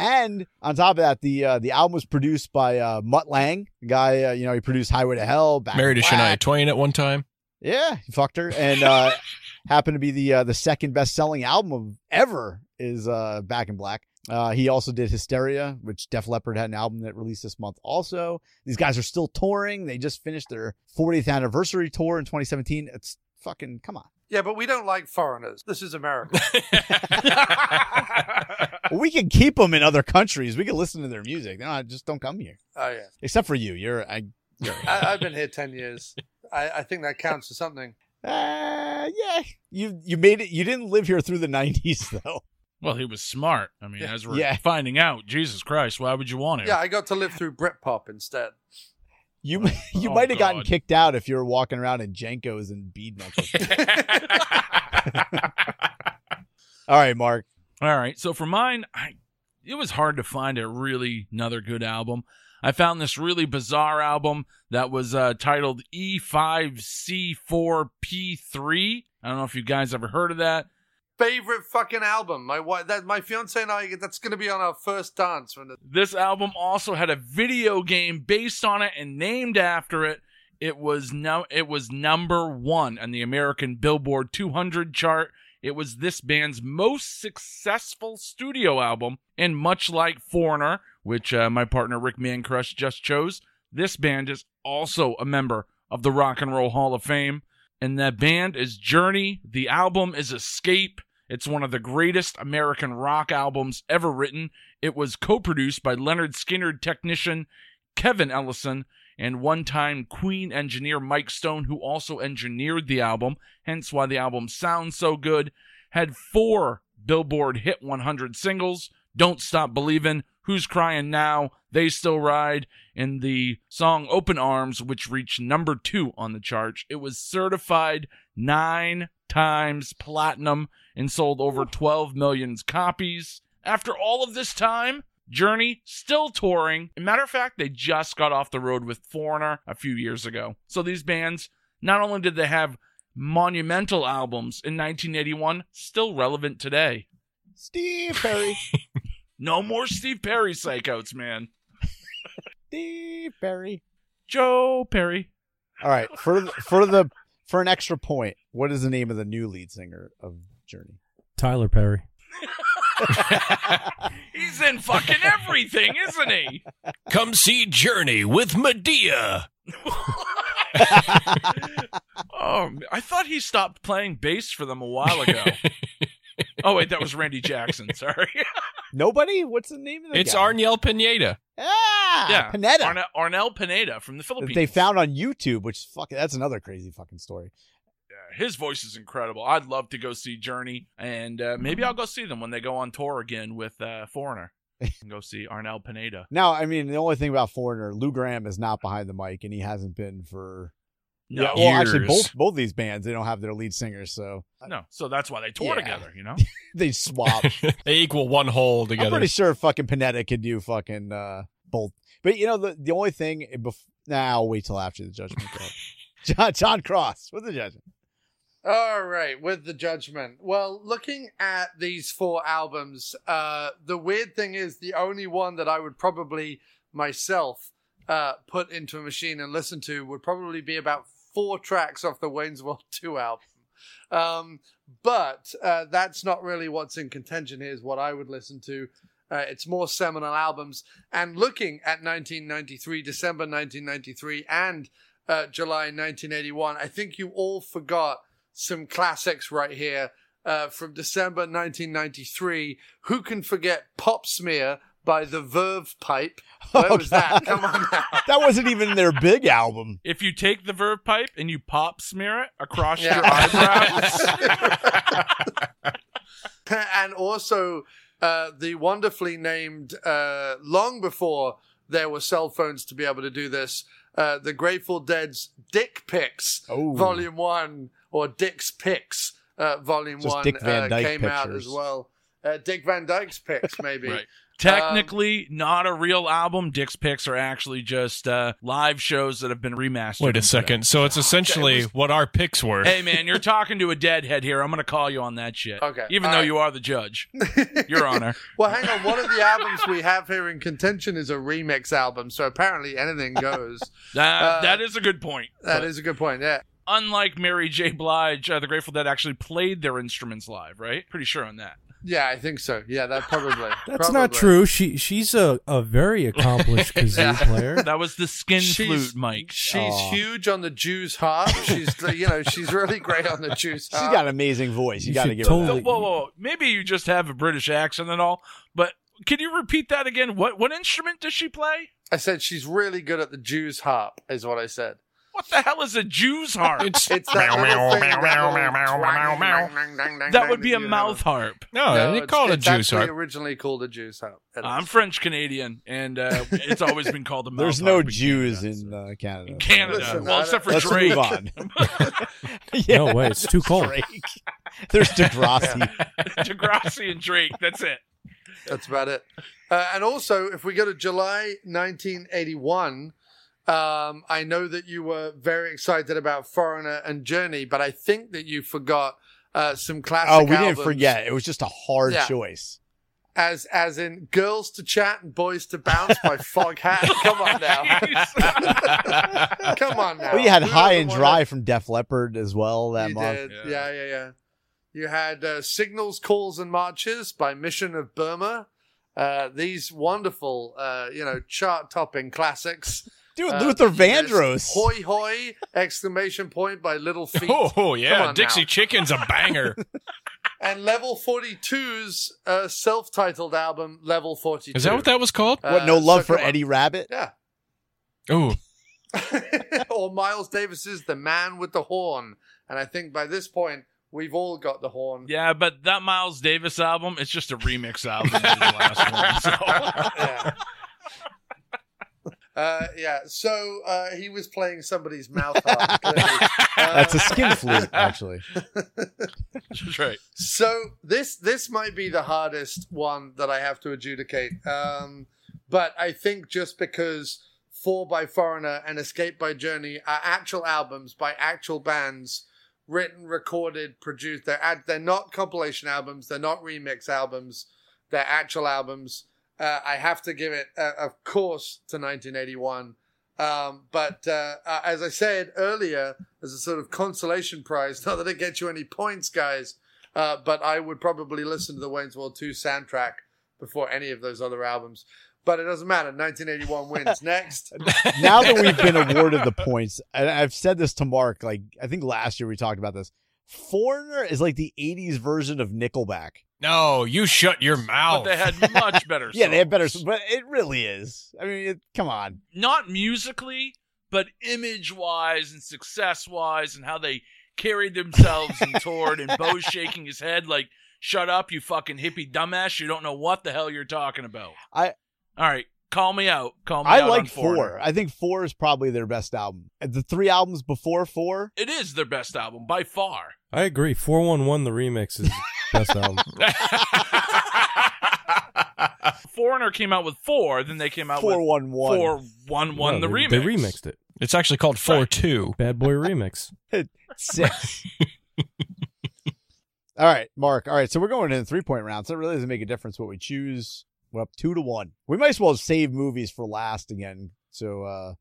And on top of that, the album was produced by Mutt Lange, the guy, you know, he produced Highway to Hell. Back Married to Shania Twain at one time. Yeah, he fucked her. And happened to be the second best-selling album of ever is Back in Black. He also did Hysteria, which Def Leppard had an album that released this month also. These guys are still touring. They just finished their 40th anniversary tour in 2017. It's fucking, come on. Yeah, but we don't like foreigners. This is America. We can keep them in other countries. We can listen to their music. No, I just don't come here. Oh, yeah. Except for you. I've been here 10 years. I think that counts for something. Yeah. You made it. You didn't live here through the 90s, though. Well, he was smart. I mean, as we're finding out, Jesus Christ, why would you want it? Yeah, I got to live through Britpop instead. You might have gotten kicked out if you were walking around in Jenkos and bead knuckles. All right, Mark. All right. So for mine, it was hard to find another good album. I found this really bizarre album that was titled E5C4P3. I don't know if you guys ever heard of that. Favorite fucking album. My fiance and I, that's going to be on our first dance. This album also had a video game based on it and named after it. It was #1 on the American Billboard 200 chart. It was this band's most successful studio album, and much like Foreigner, which my partner Rick Mancrush just chose, this band is also a member of the Rock and Roll Hall of Fame, and that band is Journey. The album is Escape. It's one of the greatest American rock albums ever written. It was co-produced by Leonard Skinner technician Kevin Ellison and one-time Queen engineer Mike Stone, who also engineered the album, hence why the album sounds so good. Had 4 Billboard Hit 100 singles, Don't Stop Believin', Who's Crying Now, They Still Ride, and the song Open Arms, which reached #2 on the chart. It was certified 9 times platinum and sold over 12 million copies. After all of this time, Journey still touring. As a matter of fact, they just got off the road with Foreigner a few years ago. So these bands, not only did they have monumental albums in 1981, still relevant today. Steve Perry. No more Steve Perry psychouts, man. Steve Perry. Joe Perry. All right. For an extra point, what is the name of the new lead singer of Journey? Tyler Perry. He's in fucking everything, isn't he? Come see Journey with Madea. I thought he stopped playing bass for them a while ago. Oh, wait, that was Randy Jackson. Sorry. Nobody? What's the name of the guy? It's Arnel Pineda. Ah, yeah. Pineda. Arnel Pineda from the Philippines. They found on YouTube, which, fuck, that's another crazy fucking story. Yeah, his voice is incredible. I'd love to go see Journey, and maybe I'll go see them when they go on tour again with Foreigner. And go see Arnel Pineda. Now, I mean, the only thing about Foreigner, Lou Gramm is not behind the mic, and he hasn't been for... No. Yeah, well, actually, both these bands, they don't have their lead singers, so... No, so that's why they tour together, you know? They swap. They equal one whole together. I'm pretty sure fucking Panetta could do fucking both. But, you know, the only thing... I'll wait till after the judgment. Jon Cross with the judgment. All right, with the judgment. Well, looking at these 4 albums, the weird thing is the only one that I would probably, myself, put into a machine and listen to would probably be about 4 tracks off the Wayne's World 2 album. But that's not really what's in contention here, is what I would listen to. It's more seminal albums. And looking at 1993, December 1993, and July 1981, I think you all forgot some classics right here from December 1993. Who can forget Pop Smear by the Verve Pipe? Where was that? Come on now. That wasn't even their big album. If you take the Verve Pipe and you pop smear it across your eyebrows. And also the wonderfully named, long before there were cell phones to be able to do this, the Grateful Dead's Dick Pics, Volume 1, or Dick's Pics, Volume 1, came out as well. Dick Van Dyke's Pics, maybe. Right. Technically not a real album. Dick's Picks are actually just live shows that have been remastered. Wait a second. So it's essentially what our picks were. Hey, man, you're talking to a deadhead here. I'm going to call you on that shit. Okay. Even though you are the judge. Your Honor. Well, hang on. One of the albums we have here in contention is a remix album, so apparently anything goes. That is a good point. That is a good point, yeah. Unlike Mary J. Blige, the Grateful Dead actually played their instruments live, right? Pretty sure on that. Yeah, I think so. Yeah, that probably. Not true. She's a very accomplished kazoo player. That was the skin flute, Mike. She's huge on the Jew's harp. She's really great on the Jew's harp. She's got an amazing voice. You got to give her that. Whoa. Maybe you just have a British accent and all, but can you repeat that again? What instrument does she play? I said she's really good at the Jew's harp, is what I said. What the hell is a Jew's harp? It's that would be a mouth harp. No, they call it a Jew's harp. It's originally called a Jew's harp. I'm French Canadian, and it's always been called a mouth harp. There's no Jews in Canada. Listen, well, except for Drake. Let's move on. No way, it's too cold. Drake. There's Degrassi. Degrassi and Drake, that's it. That's about it. And also, if we go to July 1981... I know that you were very excited about Foreigner and Journey, but I think that you forgot some classic albums. Oh, we didn't forget. It was just a hard choice. As in Girls to Chat and Boys to Bounce by Foghat. Come on now. Come on now. Well, you had High and Dry from Def Leppard as well that month. Yeah. You had Signals, Calls, and Marches by Mission of Burma. These wonderful, chart-topping classics. Dude, Luther Vandross. Hoi hoi, exclamation point by Little Feat. Oh, yeah. Dixie Chicken's a banger. And Level 42's self-titled album, Level 42. Is that what that was called? What, No Love for Eddie Rabbit? Yeah. Ooh. Or Miles Davis's The Man with the Horn. And I think by this point, we've all got the horn. Yeah, but that Miles Davis album, it's just a remix album. The last one, so. Yeah. So he was playing somebody's mouth harp. That's a skin flute, actually. That's right. So this might be the hardest one that I have to adjudicate. But I think just because Four by Foreigner and Escape by Journey are actual albums by actual bands, written, recorded, produced. They're not compilation albums. They're not remix albums. They're actual albums. I have to give it, of course, to 1981. But as I said earlier, as a sort of consolation prize, not that it gets you any points, guys, but I would probably listen to the Wayne's World 2 soundtrack before any of those other albums. But it doesn't matter. 1981 wins. Next. Now that we've been awarded the points, and I've said this to Mark, like I think last year we talked about this, Foreigner is like the 80s version of Nickelback. No, you shut your mouth. But they had much better songs. Yeah, they had better songs, but it really is. I mean, come on. Not musically, but image-wise and success-wise and how they carried themselves and toured, and Bo shaking his head like, shut up, you fucking hippie dumbass. You don't know what the hell you're talking about. All right, call me out. I like Four. I think Four is probably their best album. The three albums before Four? It is their best album, by far. I agree. 411, the remix is... Best album. Foreigner came out with Four, then they came out with 411. 411, the remix. They remixed it. It's actually called 4-2. Bad Boy Remix. 6. All right, Mark. All right, so we're going in a 3-point round, so it really doesn't make a difference what we choose. We're up 2-1. We might as well save movies for last again, so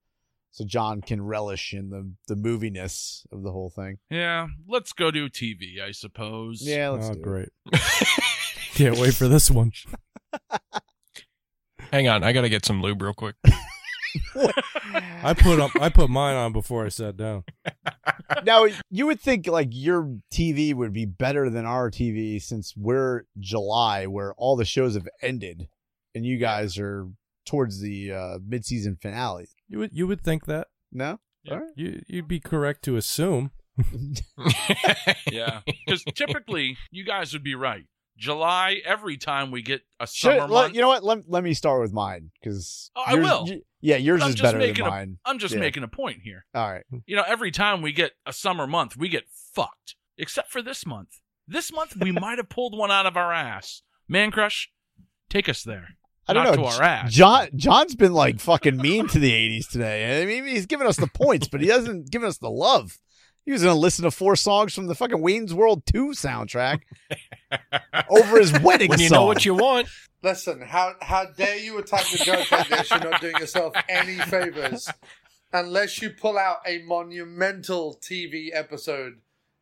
John can relish in the moviness of the whole thing. Yeah, let's go do TV, I suppose. Yeah, let's do great. Can't wait for this one. Hang on, I gotta get some lube real quick. I put mine on before I sat down. Now, you would think like your TV would be better than our TV since we're July, where all the shows have ended, and you guys are towards the mid-season finale. You would think that. No? Yeah. All right. You'd be correct to assume. Yeah. Because typically, you guys would be right. July, every time we get a summer month. You know what? Let me start with mine. I will. Yours is better than mine. I'm just making a point here. All right. You know, every time we get a summer month, we get fucked. Except for this month. This month, we might have pulled one out of our ass. Man Crush, take us there. I don't know. To our ass. John's been like fucking mean to the 80s today. I mean, he's giving us the points, but he hasn't given us the love. He was going to listen to 4 songs from the fucking Wayne's World 2 soundtrack over his wedding song. When you know what you want. Listen, how dare you attack the judge like this? You're not doing yourself any favors. Unless you pull out a monumental TV episode,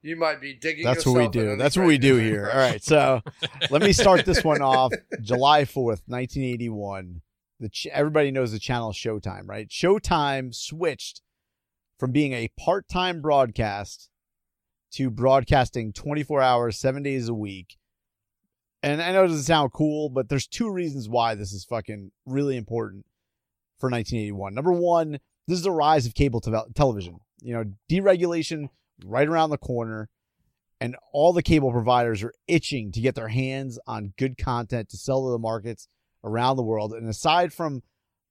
you might be digging yourself. That's what we do. That's what we do here. All right, so let me start this one off. July 4th, 1981. Everybody knows the channel Showtime, right? Showtime switched from being a part-time broadcast to broadcasting 24 hours, 7 days a week. And I know it doesn't sound cool, but there's 2 reasons why this is fucking really important for 1981. Number one, this is the rise of cable television. You know, deregulation right around the corner, and all the cable providers are itching to get their hands on good content to sell to the markets around the world. And aside from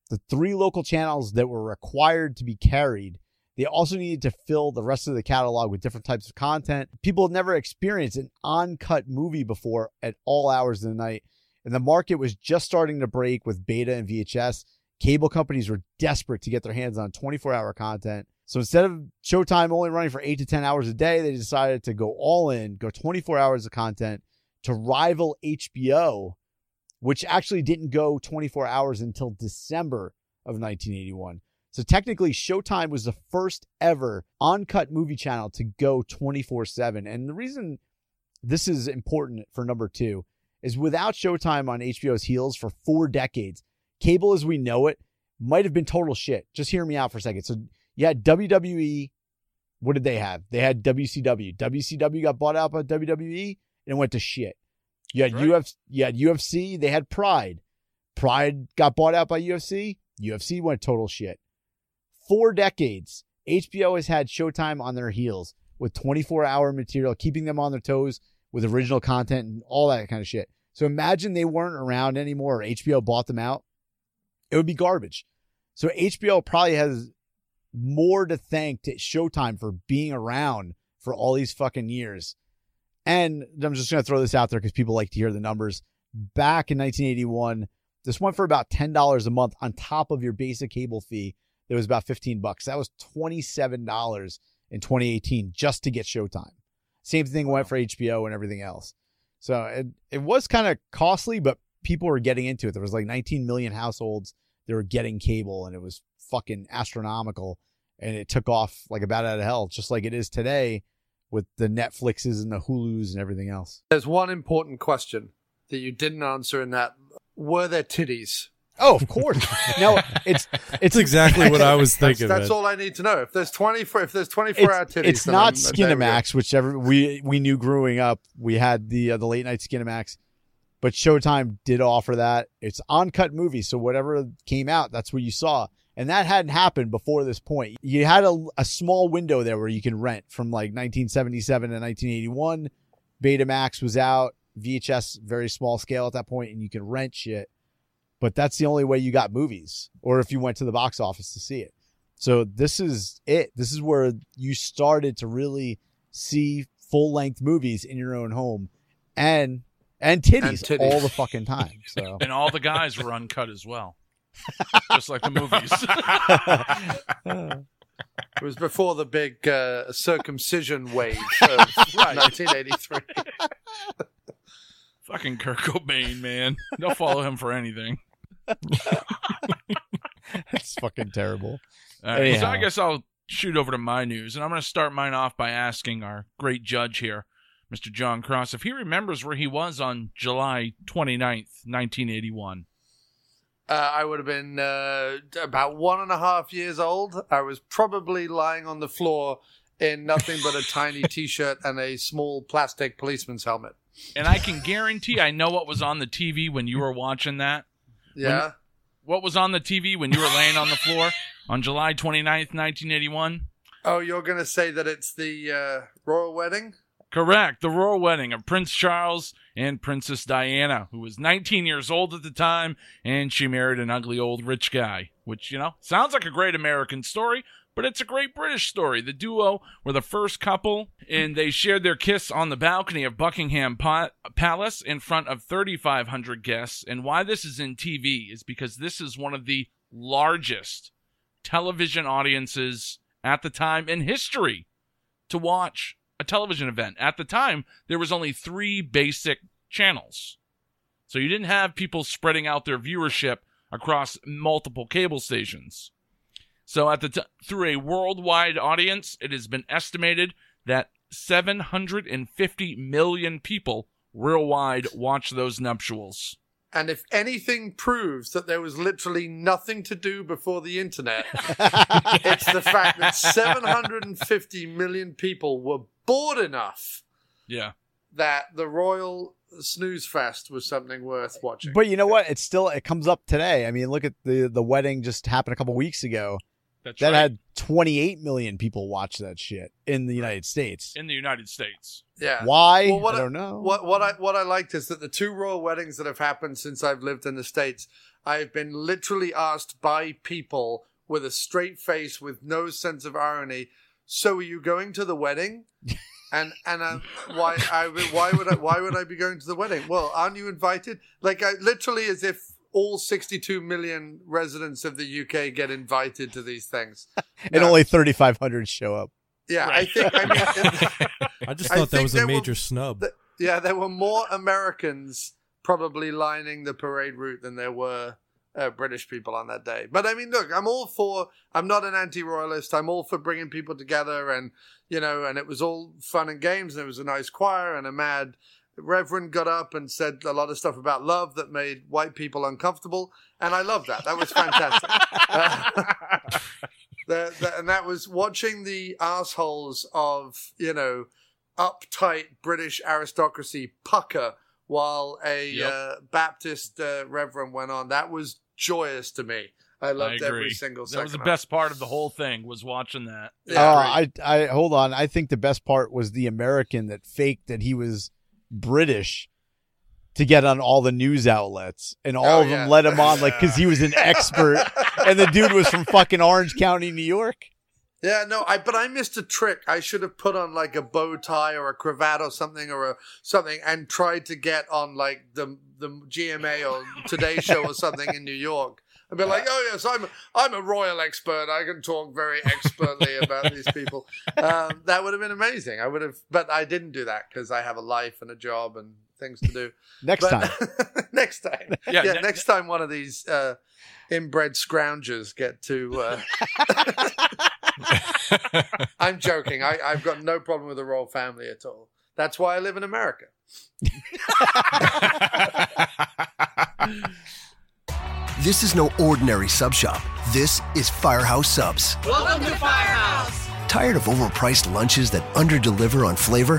the 3 local channels that were required to be carried, they also needed to fill the rest of the catalog with different types of content. People had never experienced an uncut movie before at all hours of the night, and the market was just starting to break with beta and VHS. Cable companies were desperate to get their hands on 24-hour content. So instead of Showtime only running for 8 to 10 hours a day, they decided to go all in, go 24 hours of content to rival HBO, which actually didn't go 24 hours until December of 1981. So technically, Showtime was the first ever uncut movie channel to go 24/7. And the reason this is important for number 2 is without Showtime on HBO's heels for 4 decades, cable as we know it might have been total shit. Just hear me out for a second. So you had WWE. What did they have? They had WCW. WCW got bought out by WWE and it went to shit. You had, UFC. They had Pride. Pride got bought out by UFC. UFC went total shit. 4 decades, HBO has had Showtime on their heels with 24-hour material, keeping them on their toes with original content and all that kind of shit. So imagine they weren't around anymore or HBO bought them out. It would be garbage. So HBO probably has more to thank to Showtime for being around for all these fucking years. And I'm just going to throw this out there because people like to hear the numbers. Back in 1981, this went for about $10 a month on top of your basic cable fee. It was about $15. That was $27 in 2018 just to get Showtime. Same thing went for HBO and everything else. So it was kind of costly, but people were getting into it. There was like 19 million households that were getting cable, and it was fucking astronomical. And it took off like a bat out of hell, just like it is today with the Netflixes and the Hulus and everything else. There's one important question that you didn't answer in that. Were there titties? Oh, of course. No, it's exactly what I was thinking. That's all I need to know. If there's 24 hour titties, it's not Skinamax, which we knew growing up. We had the late night Skinamax, but Showtime did offer that. It's uncut movies, so whatever came out, that's what you saw, and that hadn't happened before this point. You had a small window there where you can rent from like 1977 to 1981. Betamax was out, VHS very small scale at that point, and you can rent shit. But that's the only way you got movies, or if you went to the box office to see it. So this is it. This is where you started to really see full-length movies in your own home and titties all the fucking time. So. And all the guys were uncut as well, just like the movies. It was before the big circumcision wave of 1983. Fucking Kurt Cobain, man. They'll follow him for anything. That's fucking terrible. Right, so I guess I'll shoot over to my news, and I'm going to start mine off by asking our great judge here, Mr. Jon Cross, if he remembers where he was on July 29th, 1981. I would have been about 1.5 years old. I was probably lying on the floor in nothing but a tiny T-shirt and a small plastic policeman's helmet. And I can guarantee I know what was on the TV when you were watching that. Yeah. What was on the TV when you were laying on the floor on July 29th, 1981? Oh, you're going to say that it's the royal wedding? Correct. The royal wedding of Prince Charles and Princess Diana, who was 19 years old at the time, and she married an ugly old rich guy, which, you know, sounds like a great American story, But it's a great British story. The duo were the first couple, and they shared their kiss on the balcony of Buckingham Palace in front of 3,500 guests. And why this is in TV is because this is one of the largest television audiences at the time in history to watch a television event. At the time, there was only three basic channels. So you didn't have people spreading out their viewership across multiple cable stations. So at the through a worldwide audience, it has been estimated that 750 million people worldwide watch those nuptials. And if anything proves that there was literally nothing to do before the internet, it's the fact that 750 million people were bored enough that the royal snooze fest was something worth watching. But you know what? It's still, it comes up today. I mean, look at the wedding just happened a couple weeks ago. That's that right. Had 28 million people watch that shit in the United States. In the United States. Yeah. Why? Well, I don't know. What I liked is that the two royal weddings that have happened since I've lived in the States, I've been literally asked by people with a straight face, with no sense of irony, so are you going to the wedding? And why would I be going to the wedding? Well, aren't you invited? Like, I literally as if all 62 million residents of the UK get invited to these things. And only 3,500 show up. Yeah, right. I just thought that was a major snub. There were more Americans probably lining the parade route than there were British people on that day. But I mean, look, I'm not an anti-royalist. I'm all for bringing people together and, you know, and it was all fun and games. And there was a nice choir and a mad reverend got up and said a lot of stuff about love that made white people uncomfortable. And I loved that. That was fantastic. And that was watching the assholes of, you know, uptight British aristocracy pucker while a Baptist reverend went on. That was joyous to me. I loved every single second. That was the best part of the whole thing, was watching that. Yeah, I hold on. I think the best part was the American that faked that he was British to get on all the news outlets, and all of them let him on, like, because he was an expert, and the dude was from fucking Orange County, New York. Yeah, no, but I missed a trick. I should have put on like a bow tie or a cravat or something and tried to get on like the GMA or Today Show or something in New York. I'd be like, oh yes, I'm a royal expert. I can talk very expertly about these people. That would have been amazing. I would have, but I didn't do that because I have a life and a job and things to do. Next time. Next time one of these inbred scroungers get to. I'm joking. I've got no problem with the royal family at all. That's why I live in America. This is no ordinary sub shop. This is Firehouse Subs. Welcome to Firehouse. Tired of overpriced lunches that underdeliver on flavor?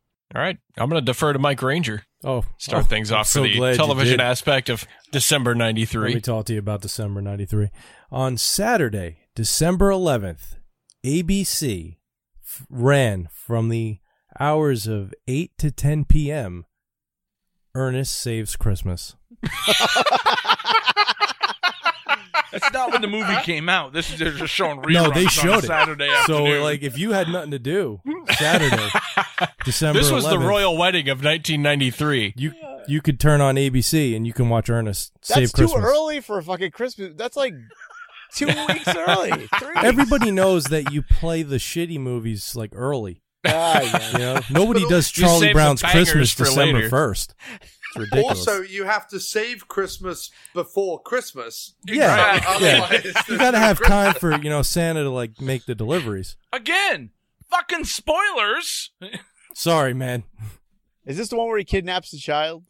All right, I'm going to defer to Mike Ranger. Start things off for the television aspect of December 93. Let me talk to you about December 93. On Saturday, December 11th, ABC ran from the hours of 8 to 10 p.m., Ernest Saves Christmas. That's not when the movie came out. This is just showing reruns. No, they showed it Saturday afternoon. So, like, if you had nothing to do Saturday, December 11th, this was the royal wedding of 1993. You could turn on ABC and you can watch Ernest Save Christmas. That's too early for a fucking Christmas. That's like 2 weeks early. 3 weeks. Everybody knows that you play the shitty movies like early. You know? Nobody does Charlie Brown's Christmas December later. 1st. Ridiculous. Also, you have to save Christmas before Christmas. You got to have time for, you know, Santa to like make the deliveries. Again, fucking spoilers. Sorry, man. Is this the one where he kidnaps the child?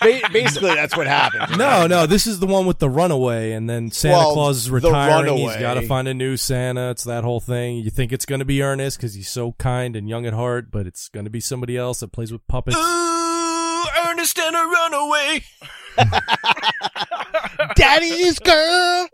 Basically, that's what happened. No, this is the one with the runaway, and then Santa Claus is retiring. He's got to find a new Santa. It's that whole thing. You think it's going to be Ernest because he's so kind and young at heart, but it's going to be somebody else that plays with puppets. rapist and a runaway. Daddy's girl.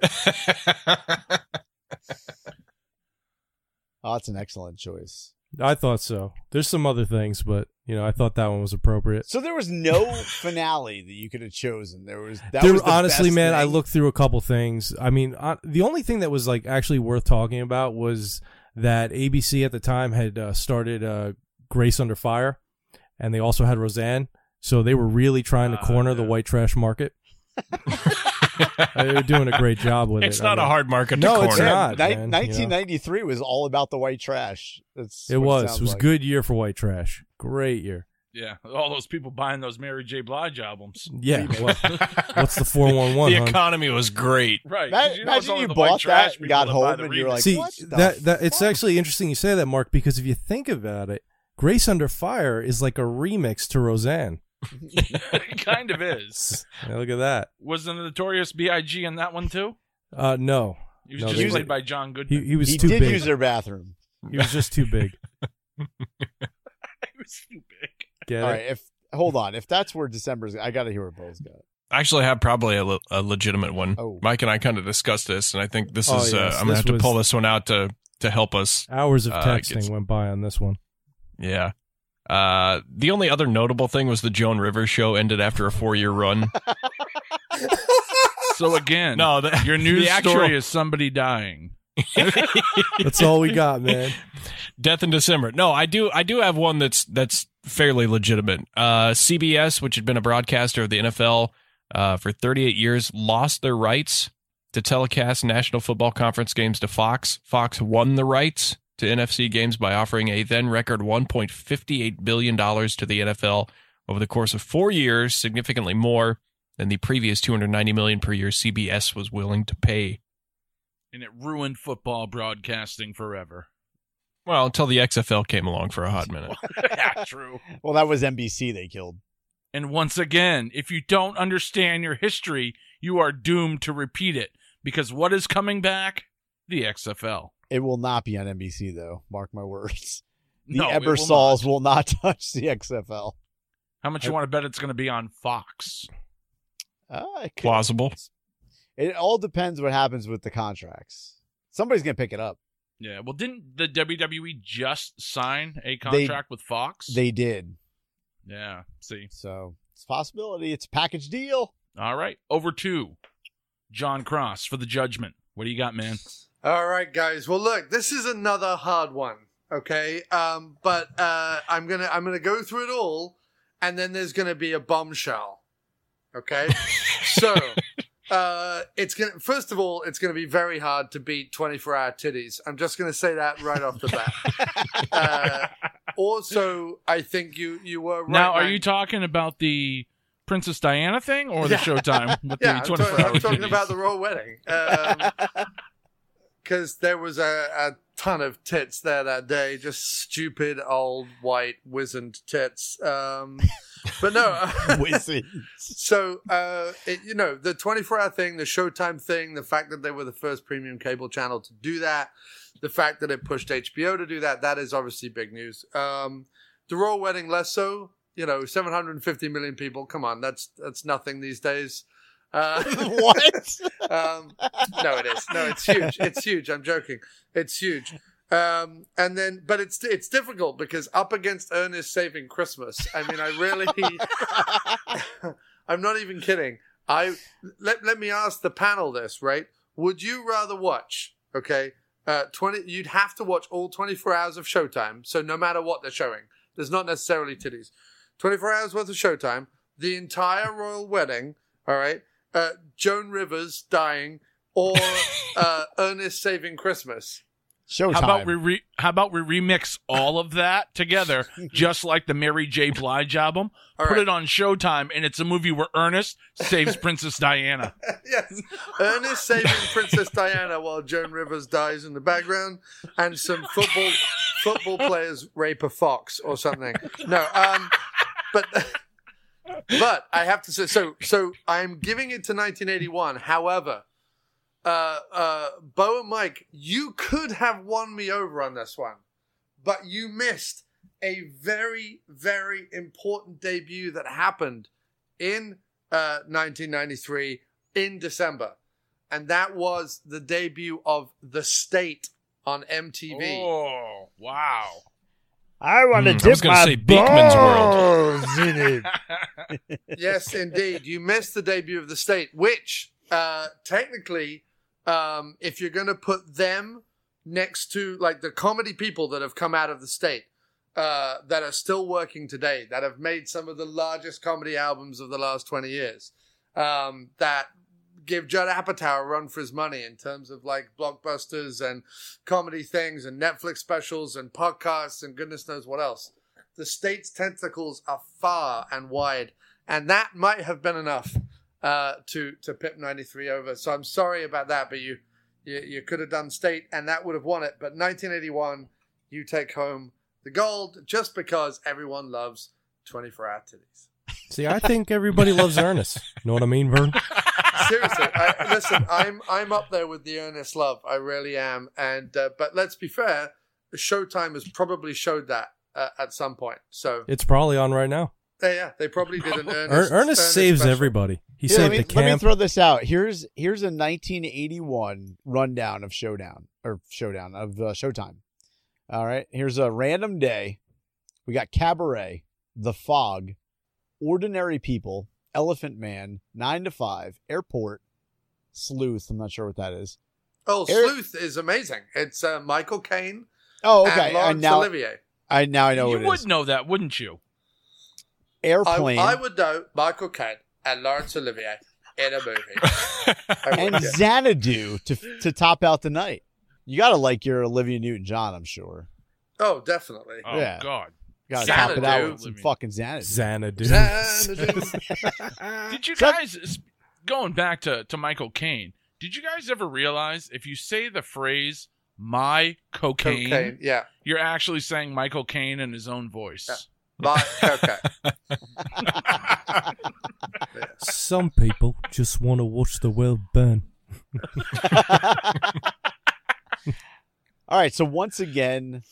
Oh, that's an excellent choice. I thought so. There's some other things, but you know, I thought that one was appropriate. So there was no finale that you could have chosen. There was that. There was the honestly, best man, thing. I looked through a couple things. I mean, the only thing that was like actually worth talking about was that ABC at the time had started Grace Under Fire, and they also had Roseanne. So they were really trying to corner the white trash market. They were doing a great job with it. It's not a hard market to corner. No, it's not. 1993 was all about the white trash. It was a good year for white trash. Great year. Yeah, all those people buying those Mary J. Blige albums. Yeah, well, what's the 411? The economy was great. Right. Imagine you bought that and got home and you're like, see, what that it's actually interesting you say that, Mark, because if you think about it, Grace Under Fire is like a remix to Roseanne. It kind of is. Yeah, look at that. Was the Notorious B.I.G. in that one too? No. He was just played by John Goodman. He was too big. He did use their bathroom. He was just too big. He was too big. All right, hold on. If that's where December's, I got to hear what Bill's got. I actually have probably a legitimate one. Oh. Mike and I kind of discussed this, and I think this is. Yes, I'm going to have to pull this one out to help us. Hours of texting went by on this one. Yeah. The only other notable thing was the Joan Rivers show ended after a 4-year run. So again, your news story is somebody dying. That's all we got, man. Death in December. No, I do have one that's fairly legitimate. CBS, which had been a broadcaster of the NFL for 38 years, lost their rights to telecast National Football Conference games to Fox. Fox won the rights to NFC games by offering a then record $1.58 billion to the NFL over the course of 4 years, significantly more than the previous $290 million per year CBS was willing to pay. And it ruined football broadcasting forever. Well, until the XFL came along for a hot minute. Yeah, true. Well, that was NBC they killed. And once again, if you don't understand your history, you are doomed to repeat it. Because what is coming back? The XFL. It will not be on NBC, though. Mark my words. The Ebersols will not touch the XFL. How much you want to bet it's going to be on Fox? Plausible. It all depends what happens with the contracts. Somebody's going to pick it up. Yeah, well, didn't the WWE just sign a contract with Fox? They did. Yeah, see. So it's a possibility. It's a package deal. All right, over to Jon Cross for the judgment. What do you got, man? All right, guys. Well, look, this is another hard one, okay? But I'm gonna go through it all, and then there's gonna be a bombshell, okay? So. It's gonna. First of all, it's gonna be very hard to beat 24-hour titties. I'm just gonna say that right off the bat. Also, I think you were right. Now, are you talking about the Princess Diana thing or the Showtime? With the 24-hour I'm talking about the royal wedding. Because there was a ton of tits there that day, just stupid old white wizened tits. But no, so the 24-hour thing, the Showtime thing, the fact that they were the first premium cable channel to do that, the fact that it pushed HBO to do that is obviously big news. The royal wedding, less so. 750 million people. Come on, that's nothing these days. What? No, it is. No, it's huge. It's huge. I'm joking. It's huge. And then, but it's difficult because up against Ernest Saving Christmas. I mean, I really, I'm not even kidding. Let me ask the panel this, right? Would you rather watch, okay, you'd have to watch all 24 hours of Showtime. So no matter what they're showing, there's not necessarily titties, 24 hours worth of Showtime, the entire royal wedding. All right. Joan Rivers dying or, Ernest Saving Christmas. Showtime. How about we remix all of that together, just like the Mary J. Blige album? All put it on Showtime, and it's a movie where Ernest saves Princess Diana. Yes, Ernest saving Princess Diana while Joan Rivers dies in the background, and some football players rape a fox or something. No, but I have to say, so I'm giving it to 1981. However. Bo and Mike, you could have won me over on this one, but you missed a very, very important debut that happened in 1993 in December. And that was the debut of The State on MTV. Oh, wow. I want to dip my balls in it. Yes, indeed. You missed the debut of The State, which technically, if you're going to put them next to like the comedy people that have come out of The State that are still working today, that have made some of the largest comedy albums of the last 20 years, that give Judd Apatow a run for his money in terms of like blockbusters and comedy things and Netflix specials and podcasts and goodness knows what else. The State's tentacles are far and wide, and that might have been enough to pip 93 over. So I'm sorry about that, but you could have done State and that would have won it. But 1981, you take home the gold just because everyone loves 24-hour titties. See, I think everybody loves Ernest. Know what I mean, Vern? Seriously, listen, I'm up there with the Ernest love. I really am. And but let's be fair, Showtime has probably showed that at some point. So it's probably on right now. Yeah, they probably did an Ernest. Ernest saves special. Everybody. He saved the camp. Let me throw this out. Here's a 1981 rundown of Showtime. All right, here's a random day. We got Cabaret, The Fog, Ordinary People, Elephant Man, 9 to 5, Airport, Sleuth. I'm not sure what that is. Oh, Sleuth is amazing. It's Michael Caine. Oh, okay. And Laurence Olivier. I know what it is. You would know that, wouldn't you? Airplane. I would know Michael Caine and Laurence Olivier in a movie. And Xanadu to top out the night. You got to like your Olivia Newton-John, I'm sure. Oh, definitely. Oh, yeah. God. Got to top it out with some fucking Xanadu. Did you guys, going back to Michael Caine, did you guys ever realize if you say the phrase, my cocaine, yeah, you're actually saying Michael Caine in his own voice? Yeah. My cocaine. Some people just want to watch the world burn. All right, so once again,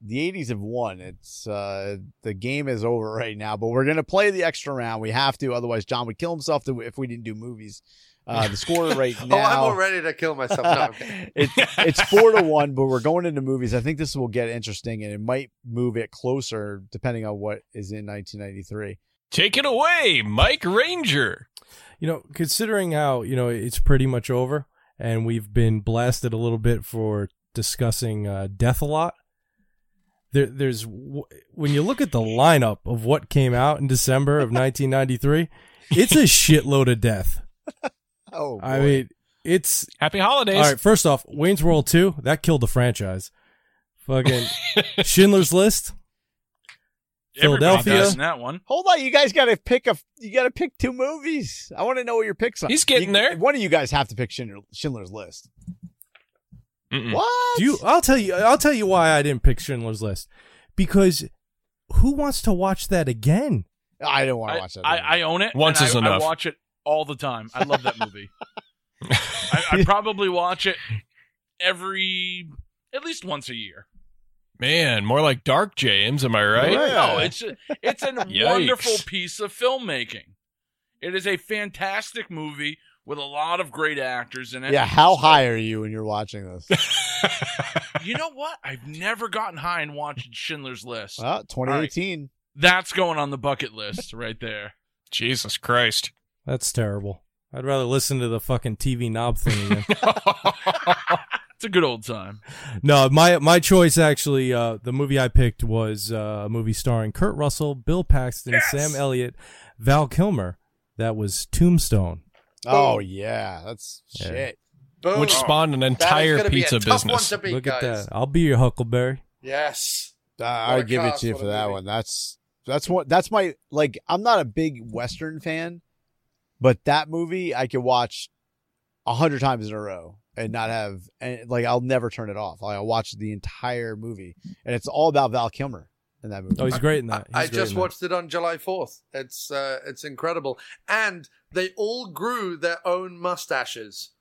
the 80s have won. It's the game is over right now, but we're going to play the extra round. We have to, otherwise John would kill himself if we didn't do movies. The score right now. Oh, I'm all ready to kill myself. No, it's 4-1, but we're going into movies. I think this will get interesting, and it might move it closer depending on what is in 1993. Take it away, Mike Ranger. You know, considering how, you know, it's pretty much over, and we've been blasted a little bit for discussing death a lot. There's when you look at the lineup of what came out in December of 1993, it's a shitload of death. Oh, boy. I mean, it's happy holidays. All right, first off, Wayne's World 2, that killed the franchise. Fucking Schindler's List, Philadelphia. Everybody dies in that one. Hold on, you guys got to pick pick two movies. I want to know what your picks are. He's getting there. One of you guys have to pick Schindler's List. Mm-mm. What? I'll tell you why I didn't pick Schindler's List. Because who wants to watch that again? I don't want to watch that. I own it. Once is enough. I watch it all the time. I love that movie. I probably watch it at least once a year. Man, more like Dark James, am I right? Yeah. No, it's a wonderful piece of filmmaking. It is a fantastic movie with a lot of great actors in it. Yeah, how high are you when you're watching this? You know what? I've never gotten high and watched Schindler's List. Well, 2018. Right. That's going on the bucket list right there. Jesus Christ. That's terrible. I'd rather listen to the fucking TV knob thing again. It's a good old time. No, my choice, actually, the movie I picked was a movie starring Kurt Russell, Bill Paxton, Sam Elliott, Val Kilmer. That was Tombstone. Boom. Oh, yeah. That's shit. Boom. Which spawned an entire pizza business. Look at that. I'll be your Huckleberry. Yes. I'll give it to you for that one. That's my, like, I'm not a big Western fan, but that movie I could watch 100 times in a row and not have, and like, I'll never turn it off. Like, I'll watch the entire movie, and it's all about Val Kilmer in that movie. Oh, he's great in that. I just watched it on July 4th. It's incredible. And they all grew their own mustaches.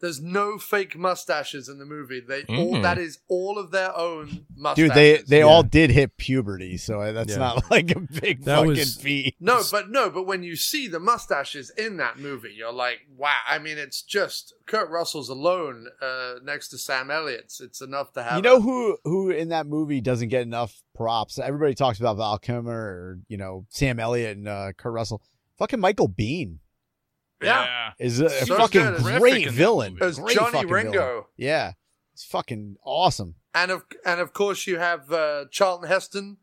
There's no fake mustaches in the movie. They all, that is all of their own mustaches. Dude, they all did hit puberty, so that's not like a big feat. No, but when you see the mustaches in that movie, you're like, wow. I mean, it's just Kurt Russell's alone next to Sam Elliott's. It's enough to have. You know who in that movie doesn't get enough props? Everybody talks about Val Kilmer or Sam Elliott and Kurt Russell. Fucking Michael Bean. Yeah, is a fucking great villain. As Johnny Ringo. Yeah, it's fucking awesome. And of course you have Charlton Heston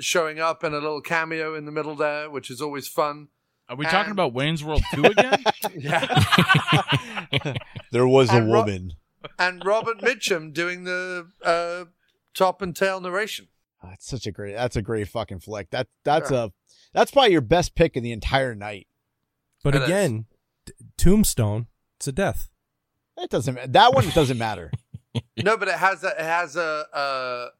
showing up in a little cameo in the middle there, which is always fun. Are we talking about Wayne's World 2 again? Yeah. There was a woman. And Robert Mitchum doing the top and tail narration. That's such a great. That's a great fucking flick. That's probably your best pick of the entire night. But again, Tombstone, it's a death. That one doesn't matter. No, but it has a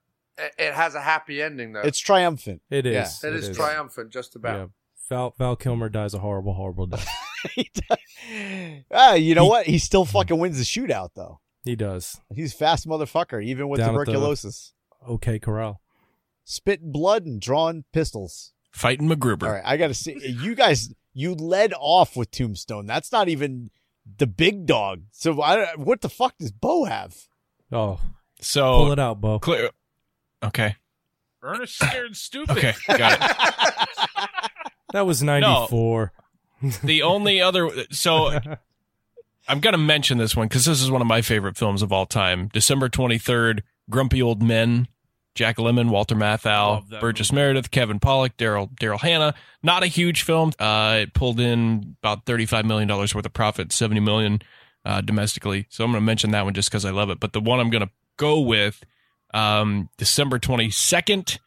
happy ending though. It's triumphant. It is. Yeah, it is triumphant, just about. Yeah. Val Kilmer dies a horrible, horrible death. What? He still fucking wins the shootout though. He does. He's a fast motherfucker, even with tuberculosis. Okay, Corral. Spitting blood and drawing pistols. Fighting MacGruber. All right, I gotta see you guys. You led off with Tombstone. That's not even the big dog. So what the fuck does Bo have? Oh, so pull it out, Bo. Okay. Ernest Scared Stupid. Okay, got it. That was 94. No, the only other. So I'm gonna mention this one because this is one of my favorite films of all time. December 23rd. Grumpy Old Men. Jack Lemmon, Walter Matthau, Burgess Meredith, Kevin Pollak, Daryl Hannah. Not a huge film. It pulled in about $35 million worth of profit, $70 million domestically. So I'm going to mention that one just because I love it. But the one I'm going to go with, December 22nd,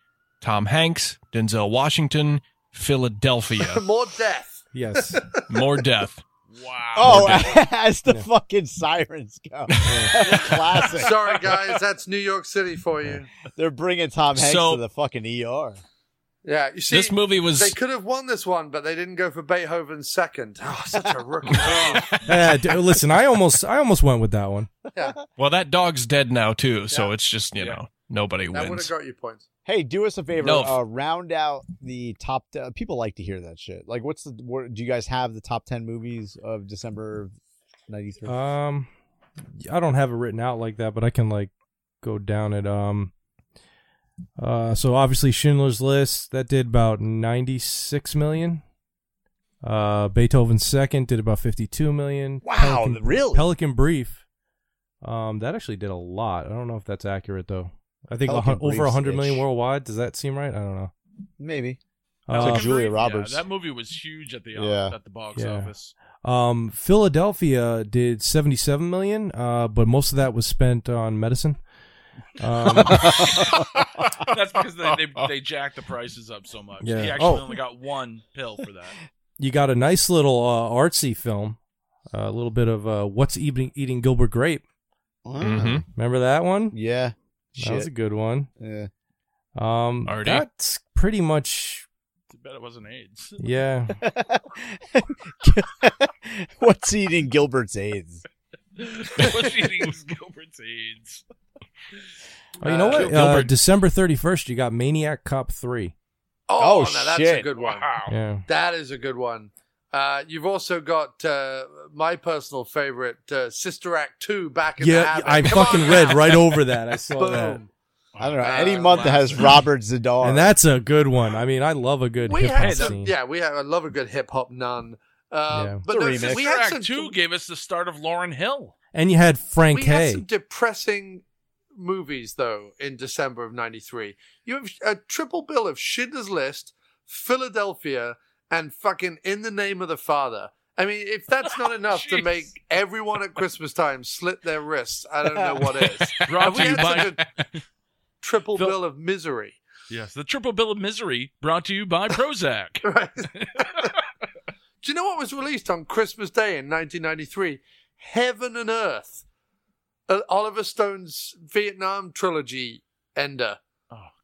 Tom Hanks, Denzel Washington, Philadelphia. More death. Yes. More death. Wow. Oh, as the fucking sirens go. Yeah. Classic. Sorry, guys. That's New York City for you. They're bringing Tom Hanks to the fucking ER. Yeah. You see, this movie was. They could have won this one, but they didn't go for Beethoven's second. Oh, such a rookie. Listen, I almost went with that one. Yeah. Well, that dog's dead now, too. So it's just, nobody wins. That would have got you points. Hey, do us a favor. Round out the top. People like to hear that shit. Like, do you guys have the top 10 movies of December '93? I don't have it written out like that, but I can go down it. So obviously Schindler's List that did about 96 million. Beethoven's Second did about 52 million. Wow, really? Pelican Brief. That actually did a lot. I don't know if that's accurate though. I think over 100 million worldwide. Does that seem right? I don't know. Maybe. Julia Roberts. Yeah, that movie was huge at the box office. Philadelphia did 77 million, but most of that was spent on medicine. That's because they jacked the prices up so much. Yeah. He actually only got one pill for that. You got a nice little artsy film, a little bit of What's Eating Gilbert Grape. Mm-hmm. Remember that one? Yeah. Shit. That was a good one. Yeah. That's pretty much. Too bad it wasn't AIDS. Yeah. What's eating Gilbert's AIDS? What's eating Gilbert's AIDS? Oh, you know what? December 31st, you got Maniac Cop 3. Oh, now that's a good one. Wow. Yeah. That is a good one. You've also got my personal favorite, Sister Act 2, Back in the Habit. Yeah, I fucking read right over that. I saw that. I don't know. Any month that has Robert Zadar. And that's a good one. I mean, I love a good hip-hop scene. Yeah, I love a good hip-hop nun. But no, Sister Act 2 gave us the start of Lauryn Hill. And you had Frank Hay. We had some depressing movies, though, in December of 93. You have a triple bill of Schindler's List, Philadelphia, and fucking In the Name of the Father. I mean, if that's not enough to make everyone at Christmas time slit their wrists, I don't know what is. Brought to you by triple bill of misery. Yes, the triple bill of misery brought to you by Prozac. Right. Do you know what was released on Christmas Day in 1993? Heaven and Earth, Oliver Stone's Vietnam trilogy ender.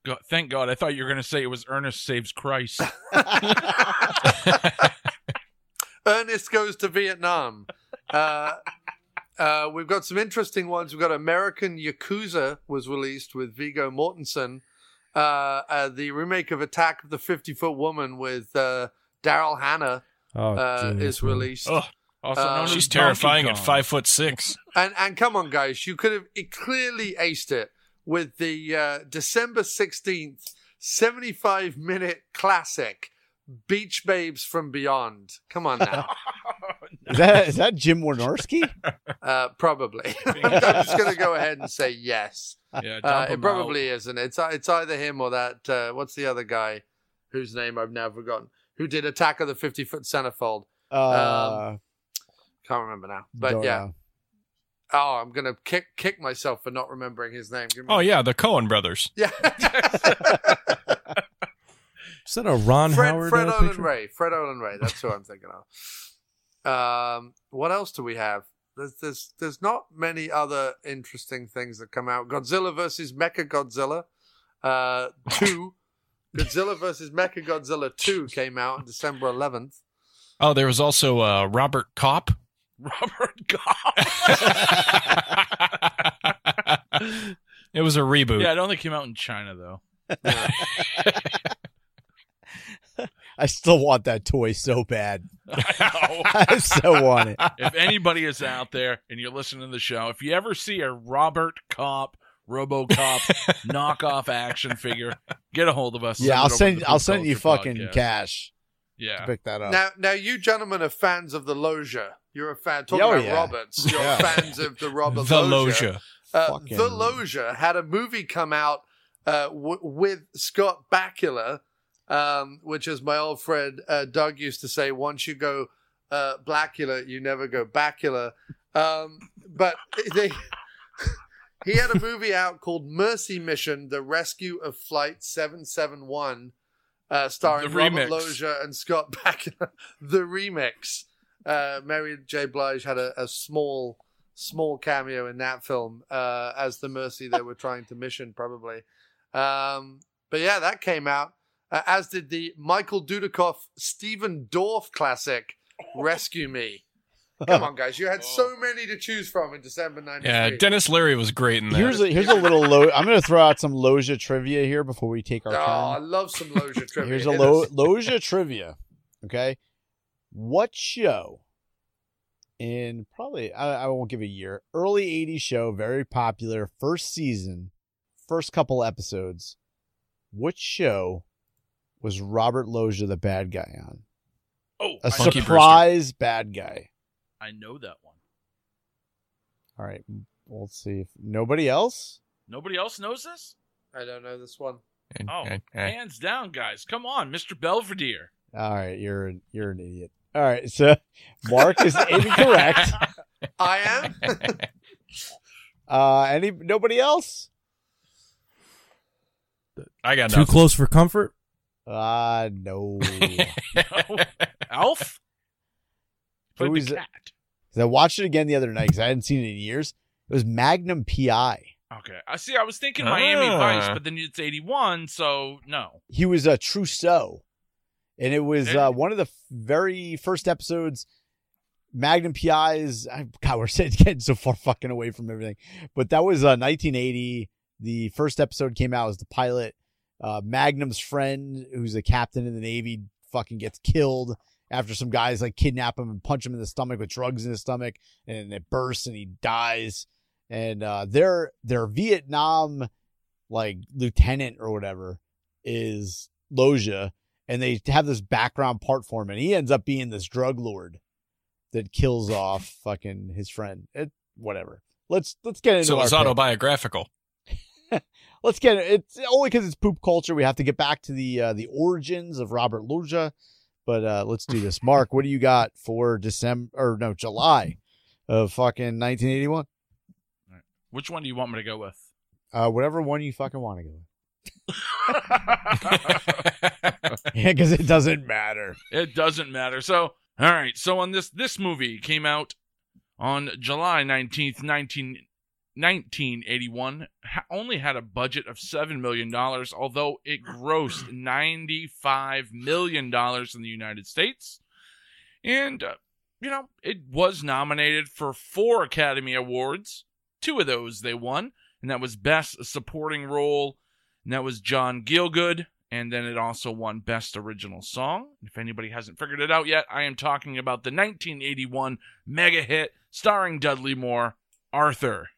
God, thank God. I thought you were going to say it was Ernest Saves Christ. Ernest Goes to Vietnam. We've got some interesting ones. We've got American Yakuza was released with Viggo Mortensen. The remake of Attack of the 50-Foot Woman with Daryl Hannah is released. Oh, also known she's terrifying at 5'6". And come on, guys, you could have clearly aced it with the December 16th 75-minute classic Beach Babes from Beyond. Come on now. Is that Jim Wynorski? Probably. I'm just going to go ahead and say yes. Yeah, it probably out. Isn't. It's either him or that. What's the other guy whose name I've now forgotten? Who did Attack of the 50-Foot Centerfold? Can't remember now. But Dora. Yeah. Oh, I'm going to kick myself for not remembering his name. Yeah, the Coen brothers. Yeah. Is that a Ron Howard? Fred Olen Ray. Fred Olen Ray. That's who I'm thinking of. What else do we have? There's not many other interesting things that come out. Godzilla versus Mechagodzilla 2. Godzilla versus Mechagodzilla 2 came out on December 11th. Oh, there was also Robert Kopp. Robert Kopp. It was a reboot. Yeah, I don't think it came out in China though. Yeah. I still want that toy so bad. I know. I still want it. If anybody is out there and you're listening to the show, if you ever see a Robert Kopp, RoboCop knockoff action figure, get a hold of us. Yeah, I'll send you fucking cash. Yeah, to pick that up. Now, you gentlemen are fans of the Loggia. You're a fan. Talking about Roberts. You're fans of the Robert the Loggia. The Loggia had a movie come out with Scott Bakula. Which is my old friend Doug used to say, once you go Blackula, you never go Bakula. But he had a movie out called Mercy Mission, The Rescue of Flight 771, starring Robert Loggia and Scott Bakula. The remix. Mary J. Blige had a small cameo in that film as the Mercy they were trying to mission, probably. But yeah, that came out. As did the Michael Dudikoff, Stephen Dorff classic, Rescue Me. Come on, guys. You had so many to choose from in December 93. Yeah, Dennis Leary was great in that. Here's a little... I'm going to throw out some Loggia trivia here before we take our time. Oh, I love some Loggia trivia. Here's a Loggia trivia, okay? What show in probably... I won't give a year. Early 80s show, very popular. First season, first couple episodes. What show... was Robert Loggia the bad guy on? Oh, a surprise bad guy. I know that one. All right, well, let's see if nobody else. Nobody else knows this. I don't know this one. Hands down, guys! Come on, Mr. Belvedere. All right, you're an idiot. All right, so Mark is incorrect. I am. Nobody else? I got nothing. Too close for comfort. No. No. Alf? Who is that? I watched it again the other night because I hadn't seen it in years. It was Magnum P.I. Okay. I was thinking Miami Vice, but then it's 81, so no. He was a Trousseau. And it was one of the very first episodes. Magnum P.I. God, we're getting so far fucking away from everything. But that was 1980. The first episode came out as the pilot. Magnum's friend, who's a captain in the Navy, fucking gets killed after some guys like kidnap him and punch him in the stomach with drugs in his stomach, and it bursts and he dies. And their Vietnam like lieutenant or whatever is Loggia, and they have this background part for him, and he ends up being this drug lord that kills off fucking his friend. Whatever. Let's get into so it's autobiographical. Let's get it. It's only because it's poop culture. We have to get back to the origins of Robert Loggia, but let's do this. Mark, what do you got for July of fucking 1981? All right. Which one do you want me to go with? Whatever one you fucking want to go with. Yeah, because it doesn't matter. It doesn't matter. So, all right. So on this movie came out on July 19th, 1981, only had a budget of $7 million, although it grossed $95 million in the United States. And you know, it was nominated for 4 Academy Awards. 2 of those they won, and that was Best Supporting Role, and that was John Gielgud, and then it also won Best Original Song. If anybody hasn't figured it out yet, I am talking about the 1981 mega hit starring Dudley Moore, Arthur.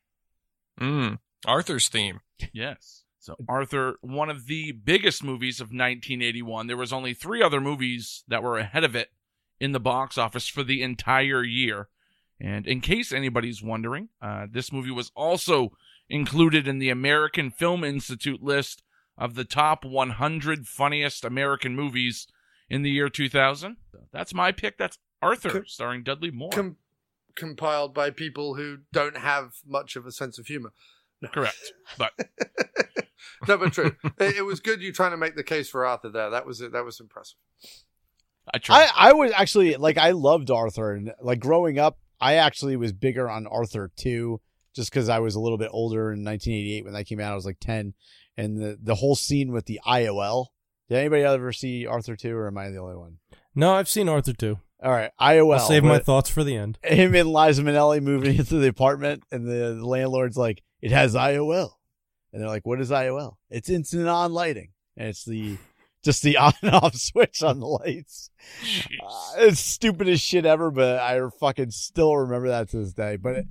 Arthur's theme. Yes. So Arthur, one of the biggest movies of 1981. There was only 3 other movies that were ahead of it in the box office for the entire year. And in case anybody's wondering, this movie was also included in the American Film Institute list of the top 100 funniest American movies in the year 2000. That's my pick. That's Arthur, starring Dudley Moore. Compiled by people who don't have much of a sense of humor. No. Correct. But no, but true. It was good you trying to make the case for Arthur there. That was it. That was impressive. I was actually like, I loved Arthur, and like growing up, I actually was bigger on Arthur too, just because I was a little bit older in 1988 when that came out. I was like 10, and the whole scene with the IOL. Did anybody ever see Arthur 2, or am I the only one? No, I've seen Arthur 2. All right, IOL. I'll save my thoughts for the end. Him and Liza Minnelli moving into the apartment, and the landlord's like, "It has IOL," and they're like, "What is IOL?" It's instant on lighting, and it's the. Just the on and off switch on the lights. It's stupid as shit ever, but I fucking still remember that to this day. But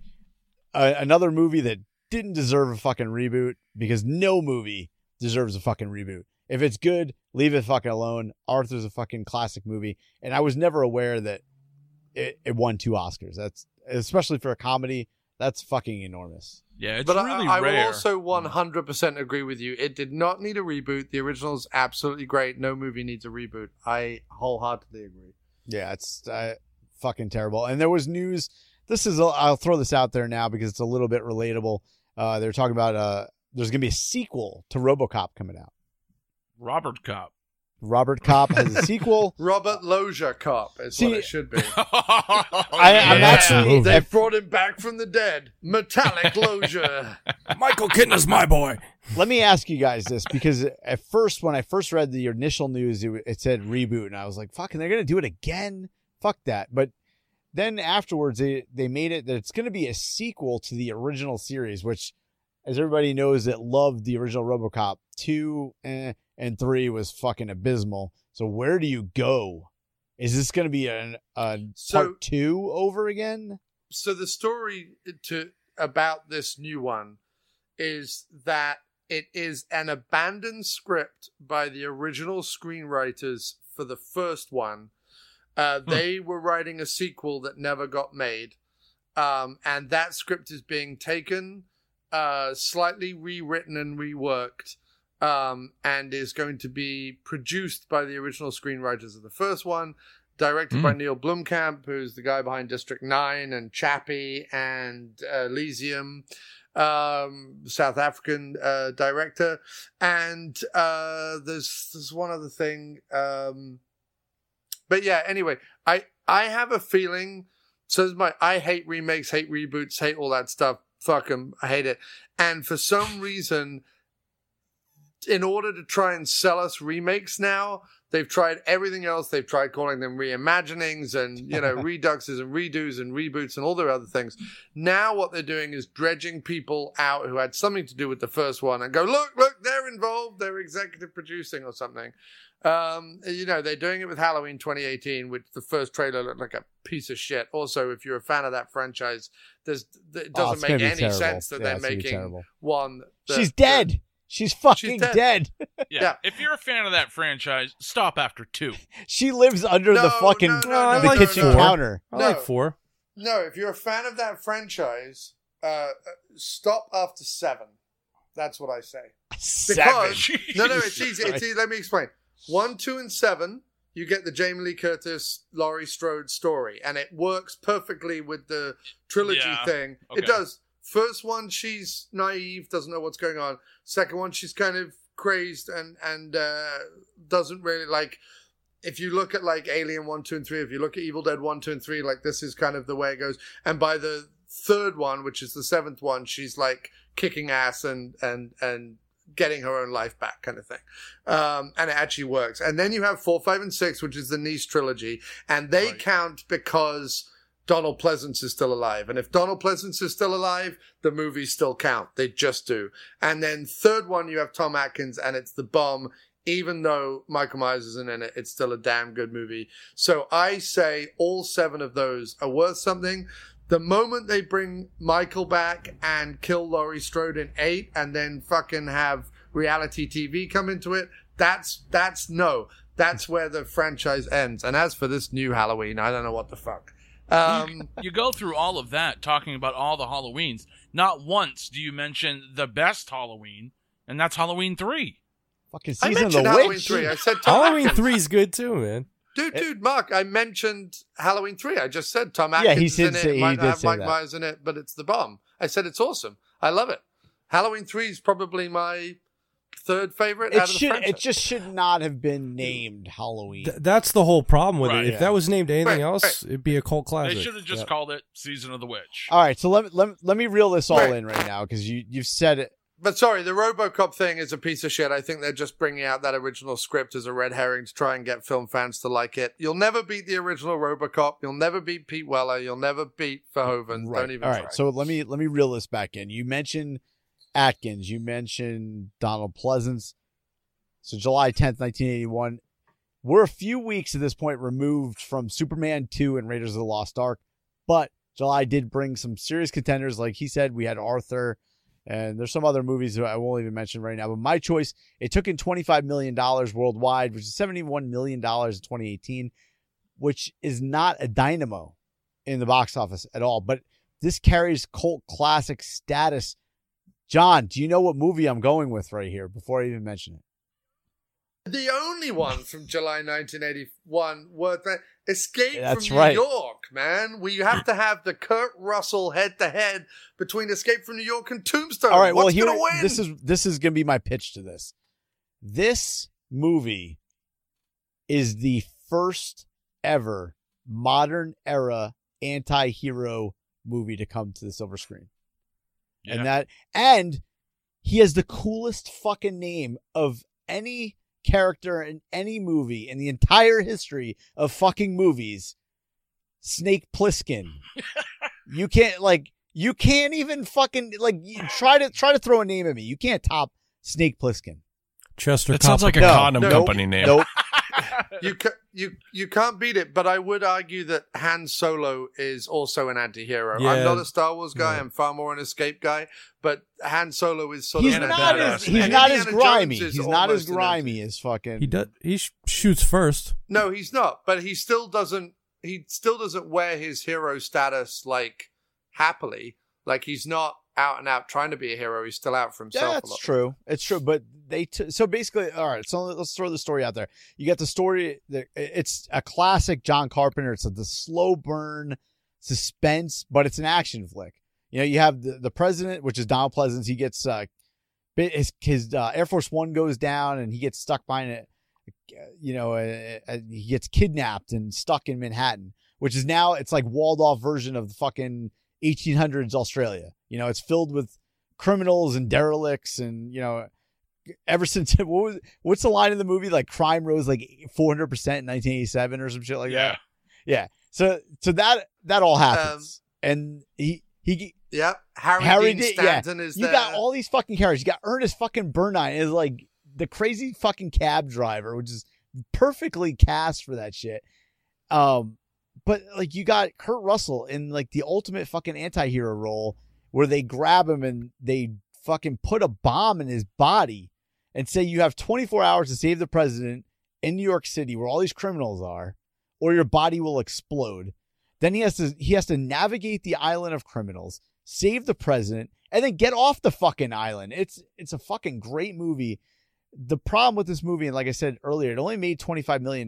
another movie that didn't deserve a fucking reboot, because no movie deserves a fucking reboot. If it's good, leave it fucking alone. Arthur's a fucking classic movie. And I was never aware that it won 2 Oscars. That's, especially for a comedy, that's fucking enormous. Yeah, it's but really rare. I will also 100% agree with you. It did not need a reboot. The original is absolutely great. No movie needs a reboot. I wholeheartedly agree. Yeah, it's fucking terrible. And there was news. I'll throw this out there now because it's a little bit relatable. They're talking about there's going to be a sequel to RoboCop coming out. Robert Cop. Robert Cop has a sequel. Robert Loggia Cop is what it should be. I'm actually, they brought him back from the dead. Metallic Loggia. Michael Kidner's my boy. Let me ask you guys this, because at first, when I first read the initial news, it said reboot, and I was like, fucking, they're going to do it again? Fuck that. But then afterwards, they made it that it's going to be a sequel to the original series, which, as everybody knows that loved the original RoboCop, 2 and 3 was fucking abysmal. So where do you go? Is this going to be a part 2 over again? So the story about this new one is that it is an abandoned script by the original screenwriters for the first one. They were writing a sequel that never got made. And that script is being taken, slightly rewritten and reworked, and is going to be produced by the original screenwriters of the first one, directed by Neil Blomkamp, who's the guy behind District 9 and Chappie and Elysium, South African director. And there's one other thing. But yeah, anyway, I have a feeling, I hate remakes, hate reboots, hate all that stuff. Fuck them. I hate it. And for some reason, in order to try and sell us remakes now, they've tried everything else. They've tried calling them reimaginings and, you know, reduxes and redos and reboots and all their other things. Now what they're doing is dredging people out who had something to do with the first one and go, look, they're involved. They're executive producing or something. You know, they're doing it with Halloween 2018, which the first trailer looked like a piece of shit. Also, if you're a fan of that franchise, it doesn't make any sense that they're making one. She's dead. She's fucking dead. Yeah. If you're a fan of that franchise, stop after 2. She lives under the fucking the kitchen counter. I like 4. No, if you're a fan of that franchise, stop after 7. That's what I say. 7. No, it's easy. Let me explain. 1, 2, and 7, you get the Jamie Lee Curtis, Laurie Strode story, and it works perfectly with the trilogy thing. Okay. It does. First one, she's naive, doesn't know what's going on. Second one, she's kind of crazed and doesn't really like. If you look at like Alien 1, 2, and 3, if you look at Evil Dead 1, 2, and 3, like this is kind of the way it goes. And by the third one, which is the 7th one, she's like kicking ass and getting her own life back kind of thing. And it actually works. And then you have 4, 5, and 6, which is the Niece trilogy. And they count because Donald Pleasance is still alive. And if Donald Pleasance is still alive, the movies still count. They just do. And then third one, you have Tom Atkins, and it's The Bomb. Even though Michael Myers isn't in it, it's still a damn good movie. So I say all seven of those are worth something. The moment they bring Michael back and kill Laurie Strode in 8 and then fucking have reality TV come into it, that's where the franchise ends. And as for this new Halloween, I don't know what the fuck. You go through all of that, talking about all the Halloweens. Not once do you mention the best Halloween, and that's Halloween 3. Fucking season I mentioned of the Halloween witch. 3. I said Tom Halloween Atkins. 3 is good too, man. Dude, Mark, I mentioned Halloween 3. I just said Tom Atkins is in it. It might not have Mike Myers in it, but it's the bomb. I said it's awesome. I love it. Halloween 3 is probably my third favorite out of the franchise. It just should not have been named Halloween. That's the whole problem with it. If that was named anything else, it'd be a cult classic. They should have just called it Season of the Witch. All right, so let me reel this all in right now, because you've said it. But sorry, the RoboCop thing is a piece of shit. I think they're just bringing out that original script as a red herring to try and get film fans to like it. You'll never beat the original RoboCop. You'll never beat Pete Weller. You'll never beat Verhoeven. Right. Don't even try. All right, so let me reel this back in. You mentioned Atkins. You mentioned Donald Pleasance. So July 10th, 1981. We're a few weeks at this point removed from Superman 2 and Raiders of the Lost Ark. But July did bring some serious contenders. Like he said, we had Arthur. And there's some other movies that I won't even mention right now. But my choice, it took in $25 million worldwide, which is $71 million in 2018, which is not a dynamo in the box office at all. But this carries cult classic status. John, do you know what movie I'm going with right here before I even mention it? The only one from July 1981 worth that. Escape from New York, man. We have to have the Kurt Russell head-to-head between Escape from New York and Tombstone. All right, what's going to win? This is going to be my pitch to this. This movie is the first ever modern era anti-hero movie to come to the silver screen. Yeah. And he has the coolest fucking name of any character in any movie in the entire history of fucking movies. Snake Plissken. You can't even fucking try to throw a name at me. You can't top Snake Plissken. Chester. That sounds like a condom company name. Nope. You can't beat it, but I would argue that Han Solo is also an anti-hero. Yeah. I'm not a Star Wars guy. I'm far more an Escape guy, but Han Solo is sort of an anti-hero. He's not as grimy. He's not as grimy as fucking... He shoots first. No, he's not, but he still doesn't wear his hero status like happily. Like he's not out and out trying to be a hero. He's still out for himself. Yeah, that's true. It's true, but so basically, all right, so let's throw the story out there. You got the story. It's a classic John Carpenter. It's the slow burn suspense, but it's an action flick. You know, you have the president, which is Donald Pleasance. He gets his Air Force One goes down and he gets stuck behind it. You know, he gets kidnapped and stuck in Manhattan, which is now it's like walled off version of the fucking 1800s Australia. You know, it's filled with criminals and derelicts and, you know, ever since what's the line in the movie? Like crime rose like 400% in 1987 or some shit like that. Yeah. So that all happens. And Harry Dean Stanton is there. You got all these fucking characters. You got Ernest fucking Borgnine is like the crazy fucking cab driver, which is perfectly cast for that shit. But like you got Kurt Russell in like the ultimate fucking anti-hero role where they grab him and they fucking put a bomb in his body and say you have 24 hours to save the president in New York City where all these criminals are or your body will explode. Then he has to navigate the island of criminals, save the president, and then get off the fucking island. It's a fucking great movie. The problem with this movie, and like I said earlier, it only made $25 million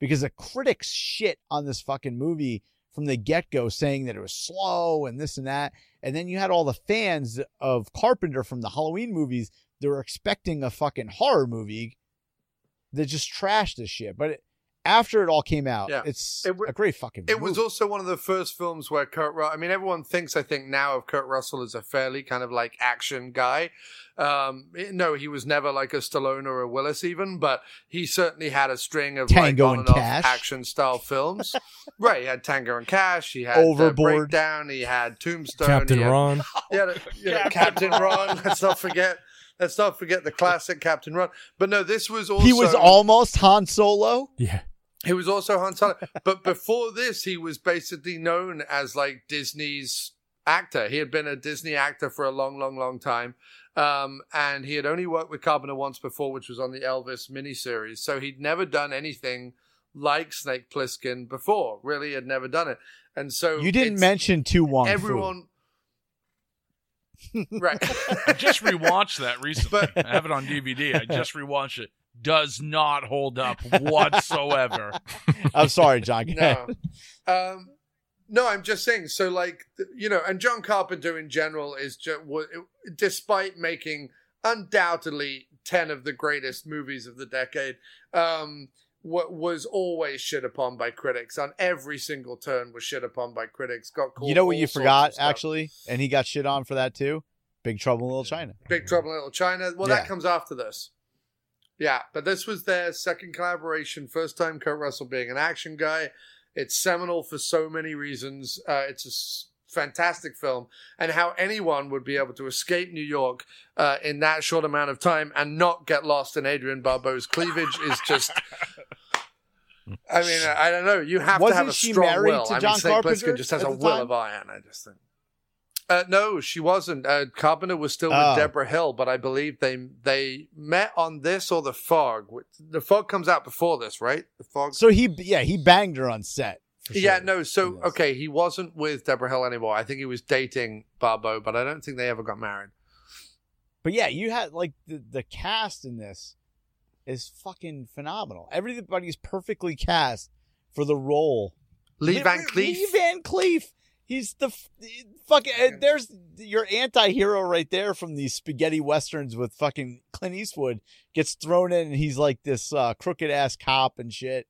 because the critics shit on this fucking movie from the get-go, saying that it was slow and this and that. And then you had all the fans of Carpenter from the Halloween movies that were expecting a fucking horror movie that just trashed this shit. But after it all came out. Yeah. It's a great fucking movie. It was also one of the first films where Kurt Russell, I mean, everyone thinks, I think now, of Kurt Russell as a fairly kind of like action guy. No, he was never like a Stallone or a Willis even, but he certainly had a string of Tango like on and Cash action style films. Right, he had Tango and Cash, he had Overboard, Breakdown, he had Tombstone, Captain Ron. Yeah, Captain Ron. Let's not forget the classic Captain Ron. But no, this was also... He was almost Han Solo? Yeah. He was also Han Solo. But before this, he was basically known as like Disney's actor. He had been a Disney actor for a long, long, long time. And he had only worked with Carpenter once before, which was on the Elvis miniseries. So he'd never done anything like Snake Plissken before. Really, had never done it. And so... You didn't mention Tu Wong Fu. Everyone... Right. I just rewatched that recently. I have it on DVD. I just rewatched it. Does not hold up whatsoever. I'm sorry, John. No. No, I'm just saying. So, like, you know, and John Carpenter in general is just, despite making undoubtedly 10 of the greatest movies of the decade, was always shit upon by critics. On every single turn was shit upon by critics. Got called, you know what you forgot, actually? And he got shit on for that, too? Big Trouble in Little China. Big Trouble in Little China. Well, that comes after this. Yeah, but this was their second collaboration. First time Kurt Russell being an action guy. It's seminal for so many reasons. It's a fantastic film. And how anyone would be able to escape New York in that short amount of time and not get lost in Adrian Barbeau's cleavage is just... I mean, I don't know. You have to have a strong will. I mean, Snake Plissken just has a will of iron, I just think. No, she wasn't. Carpenter was still with Deborah Hill, but I believe they met on this or The Fog. The Fog comes out before this, right? The Fog. So he banged her on set. Sure. Yeah, no. So okay, he wasn't with Deborah Hill anymore. I think he was dating Barbeau, but I don't think they ever got married. But yeah, you had like the cast in this is fucking phenomenal. Everybody's perfectly cast for the role. Lee Van Cleef. Lee Van Cleef. He's the fucking. There's your anti-hero right there from these spaghetti westerns with fucking Clint Eastwood. Gets thrown in and he's like this crooked ass cop and shit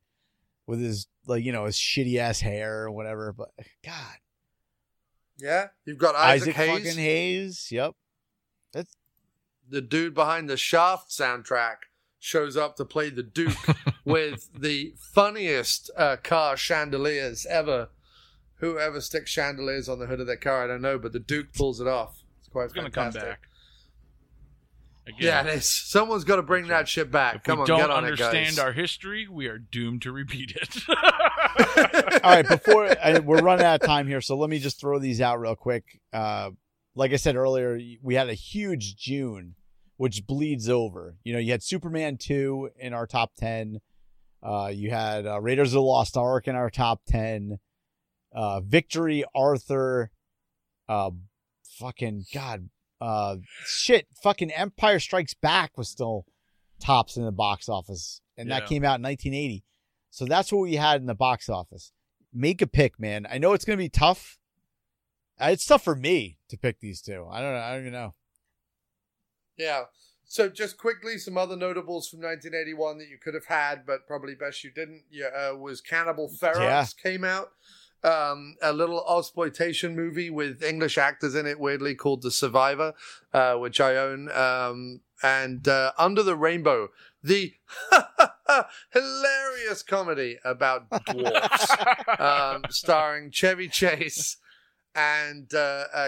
with his like his shitty ass hair or whatever. But God, yeah, you've got Isaac Hayes. Fucking Hayes. Yep, that's the dude behind the Shaft soundtrack. Shows up to play the Duke with the funniest car chandeliers ever. Whoever sticks chandeliers on the hood of their car, I don't know, but the Duke pulls it off. It's quite fantastic. It's going to come back. Again. Yeah, it is. Someone's got to bring that shit back. Come on, get on it, guys. If we don't understand our history, we are doomed to repeat it. All right, we're running out of time here, so let me just throw these out real quick. Like I said earlier, we had a huge June, which bleeds over. You know, you had Superman 2 in our top 10. You had Raiders of the Lost Ark in our top 10. Victory, Arthur, fucking God, shit, fucking Empire Strikes Back was still tops in the box office. And that came out in 1980. So that's what we had in the box office. Make a pick, man. I know it's going to be tough. It's tough for me to pick these two. I don't even know. Yeah. So just quickly, some other notables from 1981 that you could have had, but probably best you didn't, was Cannibal Ferox came out. A little exploitation movie with English actors in it, weirdly called The Survivor, which I own. And Under the Rainbow, the hilarious comedy about dwarfs, starring Chevy Chase and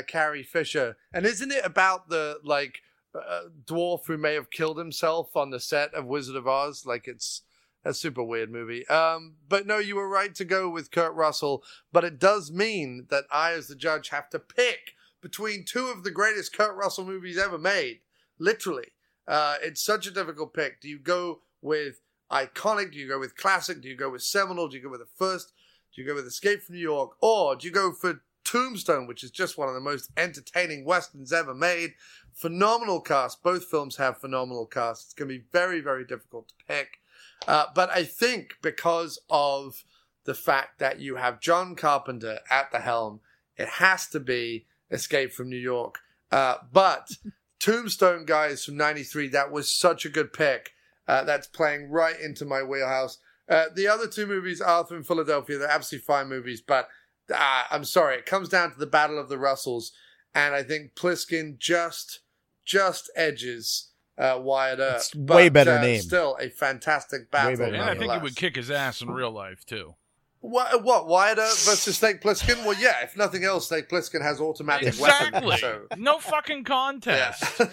Carrie Fisher. And isn't it about the, like... dwarf who may have killed himself on the set of Wizard of Oz? Like, it's a super weird movie. But no, you were right to go with Kurt Russell, but it does mean that I, as the judge, have to pick between two of the greatest Kurt Russell movies ever made. Literally. It's such a difficult pick. Do you go with iconic? Do you go with classic? Do you go with seminal? Do you go with the first? Do you go with Escape from New York? Or do you go for Tombstone, which is just one of the most entertaining westerns ever made? Phenomenal cast. Both films have phenomenal casts. It's going to be very, very difficult to pick. But I think because of the fact that you have John Carpenter at the helm, it has to be Escape from New York. But Tombstone, guys, from 93, that was such a good pick. That's playing right into my wheelhouse. The other two movies, Arthur and Philadelphia, they're absolutely fine movies, but I'm sorry, it comes down to the Battle of the Russells, and I think Pliskin just edges Wyatt Earp. It's way better name. Still a fantastic battle. And I think he would kick his ass in real life, too. What? Wyatt Earp versus Snake Plissken? Well, yeah, if nothing else, Snake Plissken has automatic weapons. So. No fucking contest. Yeah.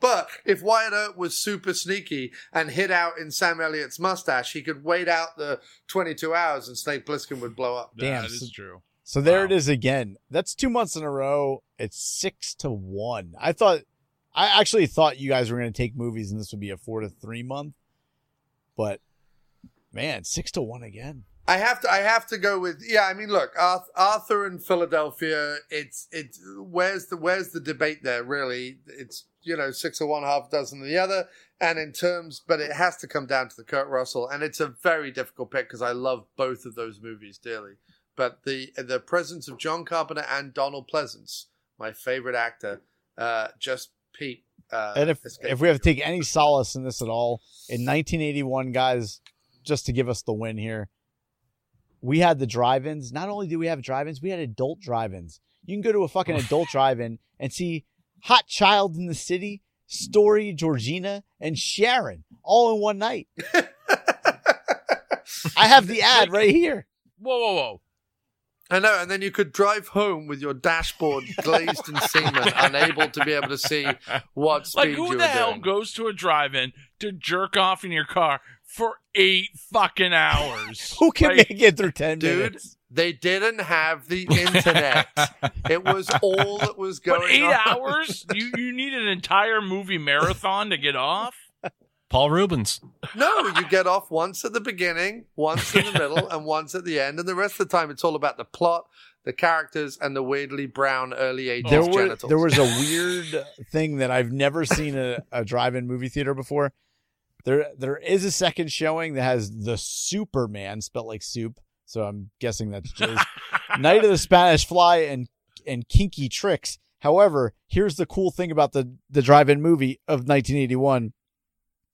But if Wyatt Earp was super sneaky and hid out in Sam Elliott's mustache, he could wait out the 22 hours and Snake Plissken would blow up. Damn, that is true. So there it is again. That's 2 months in a row. It's 6-1. I actually thought you guys were going to take movies and this would be a 4 to 3 month, but man, 6-1 again. I have to go with, yeah. I mean, look, Arthur and Philadelphia. It's where's the debate there? Really, it's 6 of one, half a dozen of the other. And in terms, but it has to come down to the Kurt Russell, and it's a very difficult pick because I love both of those movies dearly. But the presence of John Carpenter and Donald Pleasance, my favorite actor, just peep. And if we have to take any solace in this at all, in 1981, guys, just to give us the win here. We had the drive-ins. Not only do we have drive-ins, we had adult drive-ins. You can go to a fucking adult drive-in and see Hot Child in the City, Story, Georgina, and Sharon all in one night. I have the ad right here. Whoa. I know, and then you could drive home with your dashboard glazed and seamen, unable to be able to see what speed you were doing. Like, who the hell goes to a drive-in to jerk off in your car for 8 fucking hours? Who can make it through 10 minutes? They didn't have the internet. It was all that was going on. But 8 hours? You need an entire movie marathon to get off? Paul Rubens. No, you get off once at the beginning, once in the middle, and once at the end. And the rest of the time, it's all about the plot, the characters, and the weirdly brown early 80s genitals. There was a weird thing that I've never seen a drive-in movie theater before. There is a second showing that has the Superman, spelled like soup, so I'm guessing that's Jay's, Night of the Spanish Fly and Kinky Tricks. However, here's the cool thing about the drive-in movie of 1981.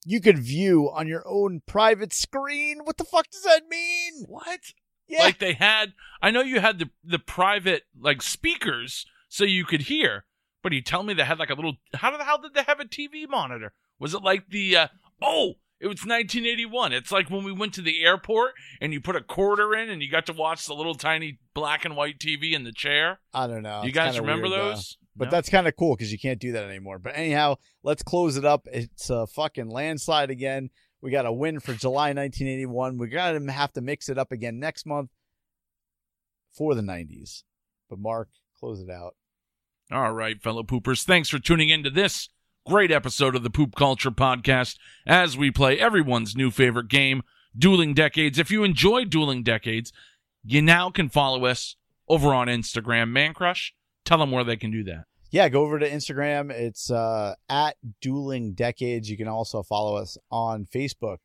You could view on your own private screen. What the fuck does that mean? What? Yeah. Like they had, I know you had the private like speakers so you could hear, but you tell me they had like a little, how did they have a TV monitor? Was it like the, it was 1981. It's like when we went to the airport and you put a quarter in and you got to watch the little tiny black and white TV in the chair. I don't know. You it's guys remember weird, those? But that's kind of cool because you can't do that anymore. But anyhow, let's close it up. It's a fucking landslide again. We got a win for July 1981. We're going to have to mix it up again next month for the 90s. But Mark, close it out. All right, fellow poopers. Thanks for tuning into this great episode of the Poop Culture Podcast as we play everyone's new favorite game, Dueling Decades. If you enjoy Dueling Decades, you now can follow us over on Instagram, Mancrush. Tell them where they can do that. Yeah, go over to Instagram. It's at Dueling Decades. You can also follow us on Facebook,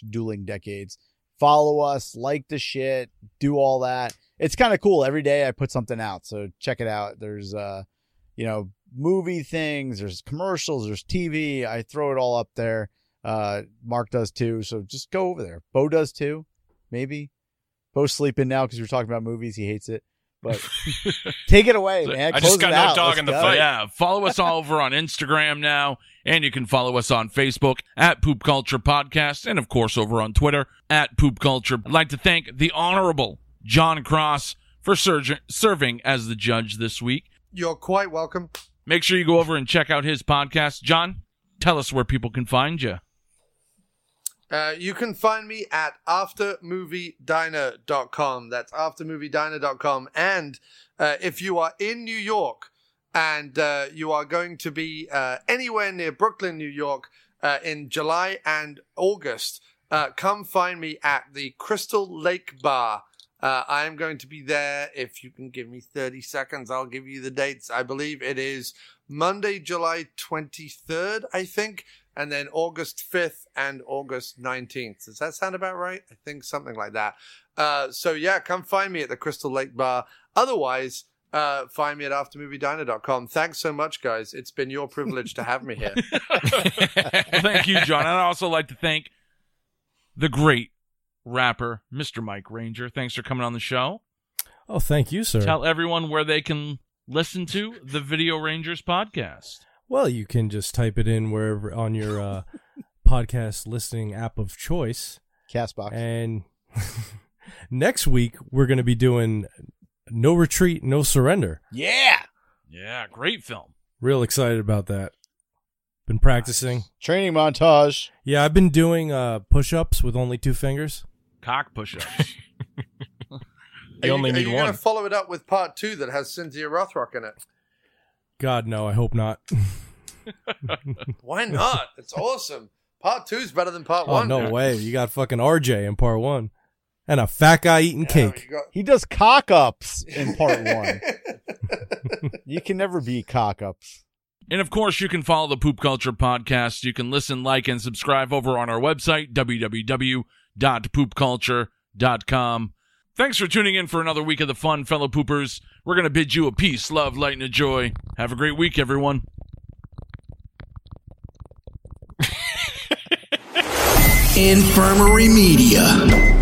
/ Dueling Decades. Follow us, like the shit, do all that. It's kind of cool. Every day I put something out, so check it out. There's, movie things. There's commercials. There's TV. I throw it all up there. Mark does too, so just go over there. Bo does too, maybe. Bo's sleeping now because we're talking about movies. He hates it. But take it away, man. I just got no dog in the fight. Yeah, follow us all over on Instagram now, and you can follow us on Facebook at Poop Culture Podcast, and of course over on Twitter at Poop Culture. I'd like to thank the Honorable Jon Cross for serving as the judge this week. You're quite welcome. Make sure you go over and check out his podcast. John, tell us where people can find you. You can find me at aftermoviediner.com. That's aftermoviediner.com. And if you are in New York and you are going to be anywhere near Brooklyn, New York in July and August, come find me at the Crystal Lake Bar. I am going to be there. If you can give me 30 seconds, I'll give you the dates. I believe it is Monday, July 23rd, I think. And then August 5th and August 19th. Does that sound about right? I think something like that. So, yeah, come find me at the Crystal Lake Bar. Otherwise, Find me at aftermoviediner.com. Thanks so much, guys. It's been your privilege to have me here. Well, thank you, John. And I'd also like to thank the great rapper, Mr. Mike Ranger. Thanks for coming on the show. Oh, thank you, sir. Tell everyone where they can listen to the Video Rangers podcast. Well, you can just type it in wherever on your podcast listening app of choice. Castbox. And next week, we're going to be doing No Retreat, No Surrender. Yeah. Yeah, great film. Real excited about that. Been practicing. Nice. Training montage. Yeah, I've been doing push-ups with only 2 fingers. Cock push-ups. You only need one. Are you going to follow it up with part 2 that has Cynthia Rothrock in it? God, no, I hope not. Why not? It's awesome. Part 2 is better than part 1. Oh, no way. You got fucking RJ in part 1. And a fat guy eating cake. He does cock-ups in part 1. You can never be cock-ups. And, of course, you can follow the Poop Culture Podcast. You can listen, like, and subscribe over on our website, www.poopculture.com. Thanks for tuning in for another week of the fun, fellow poopers. We're going to bid you a peace, love, light, and a joy. Have a great week, everyone. Infirmary Media.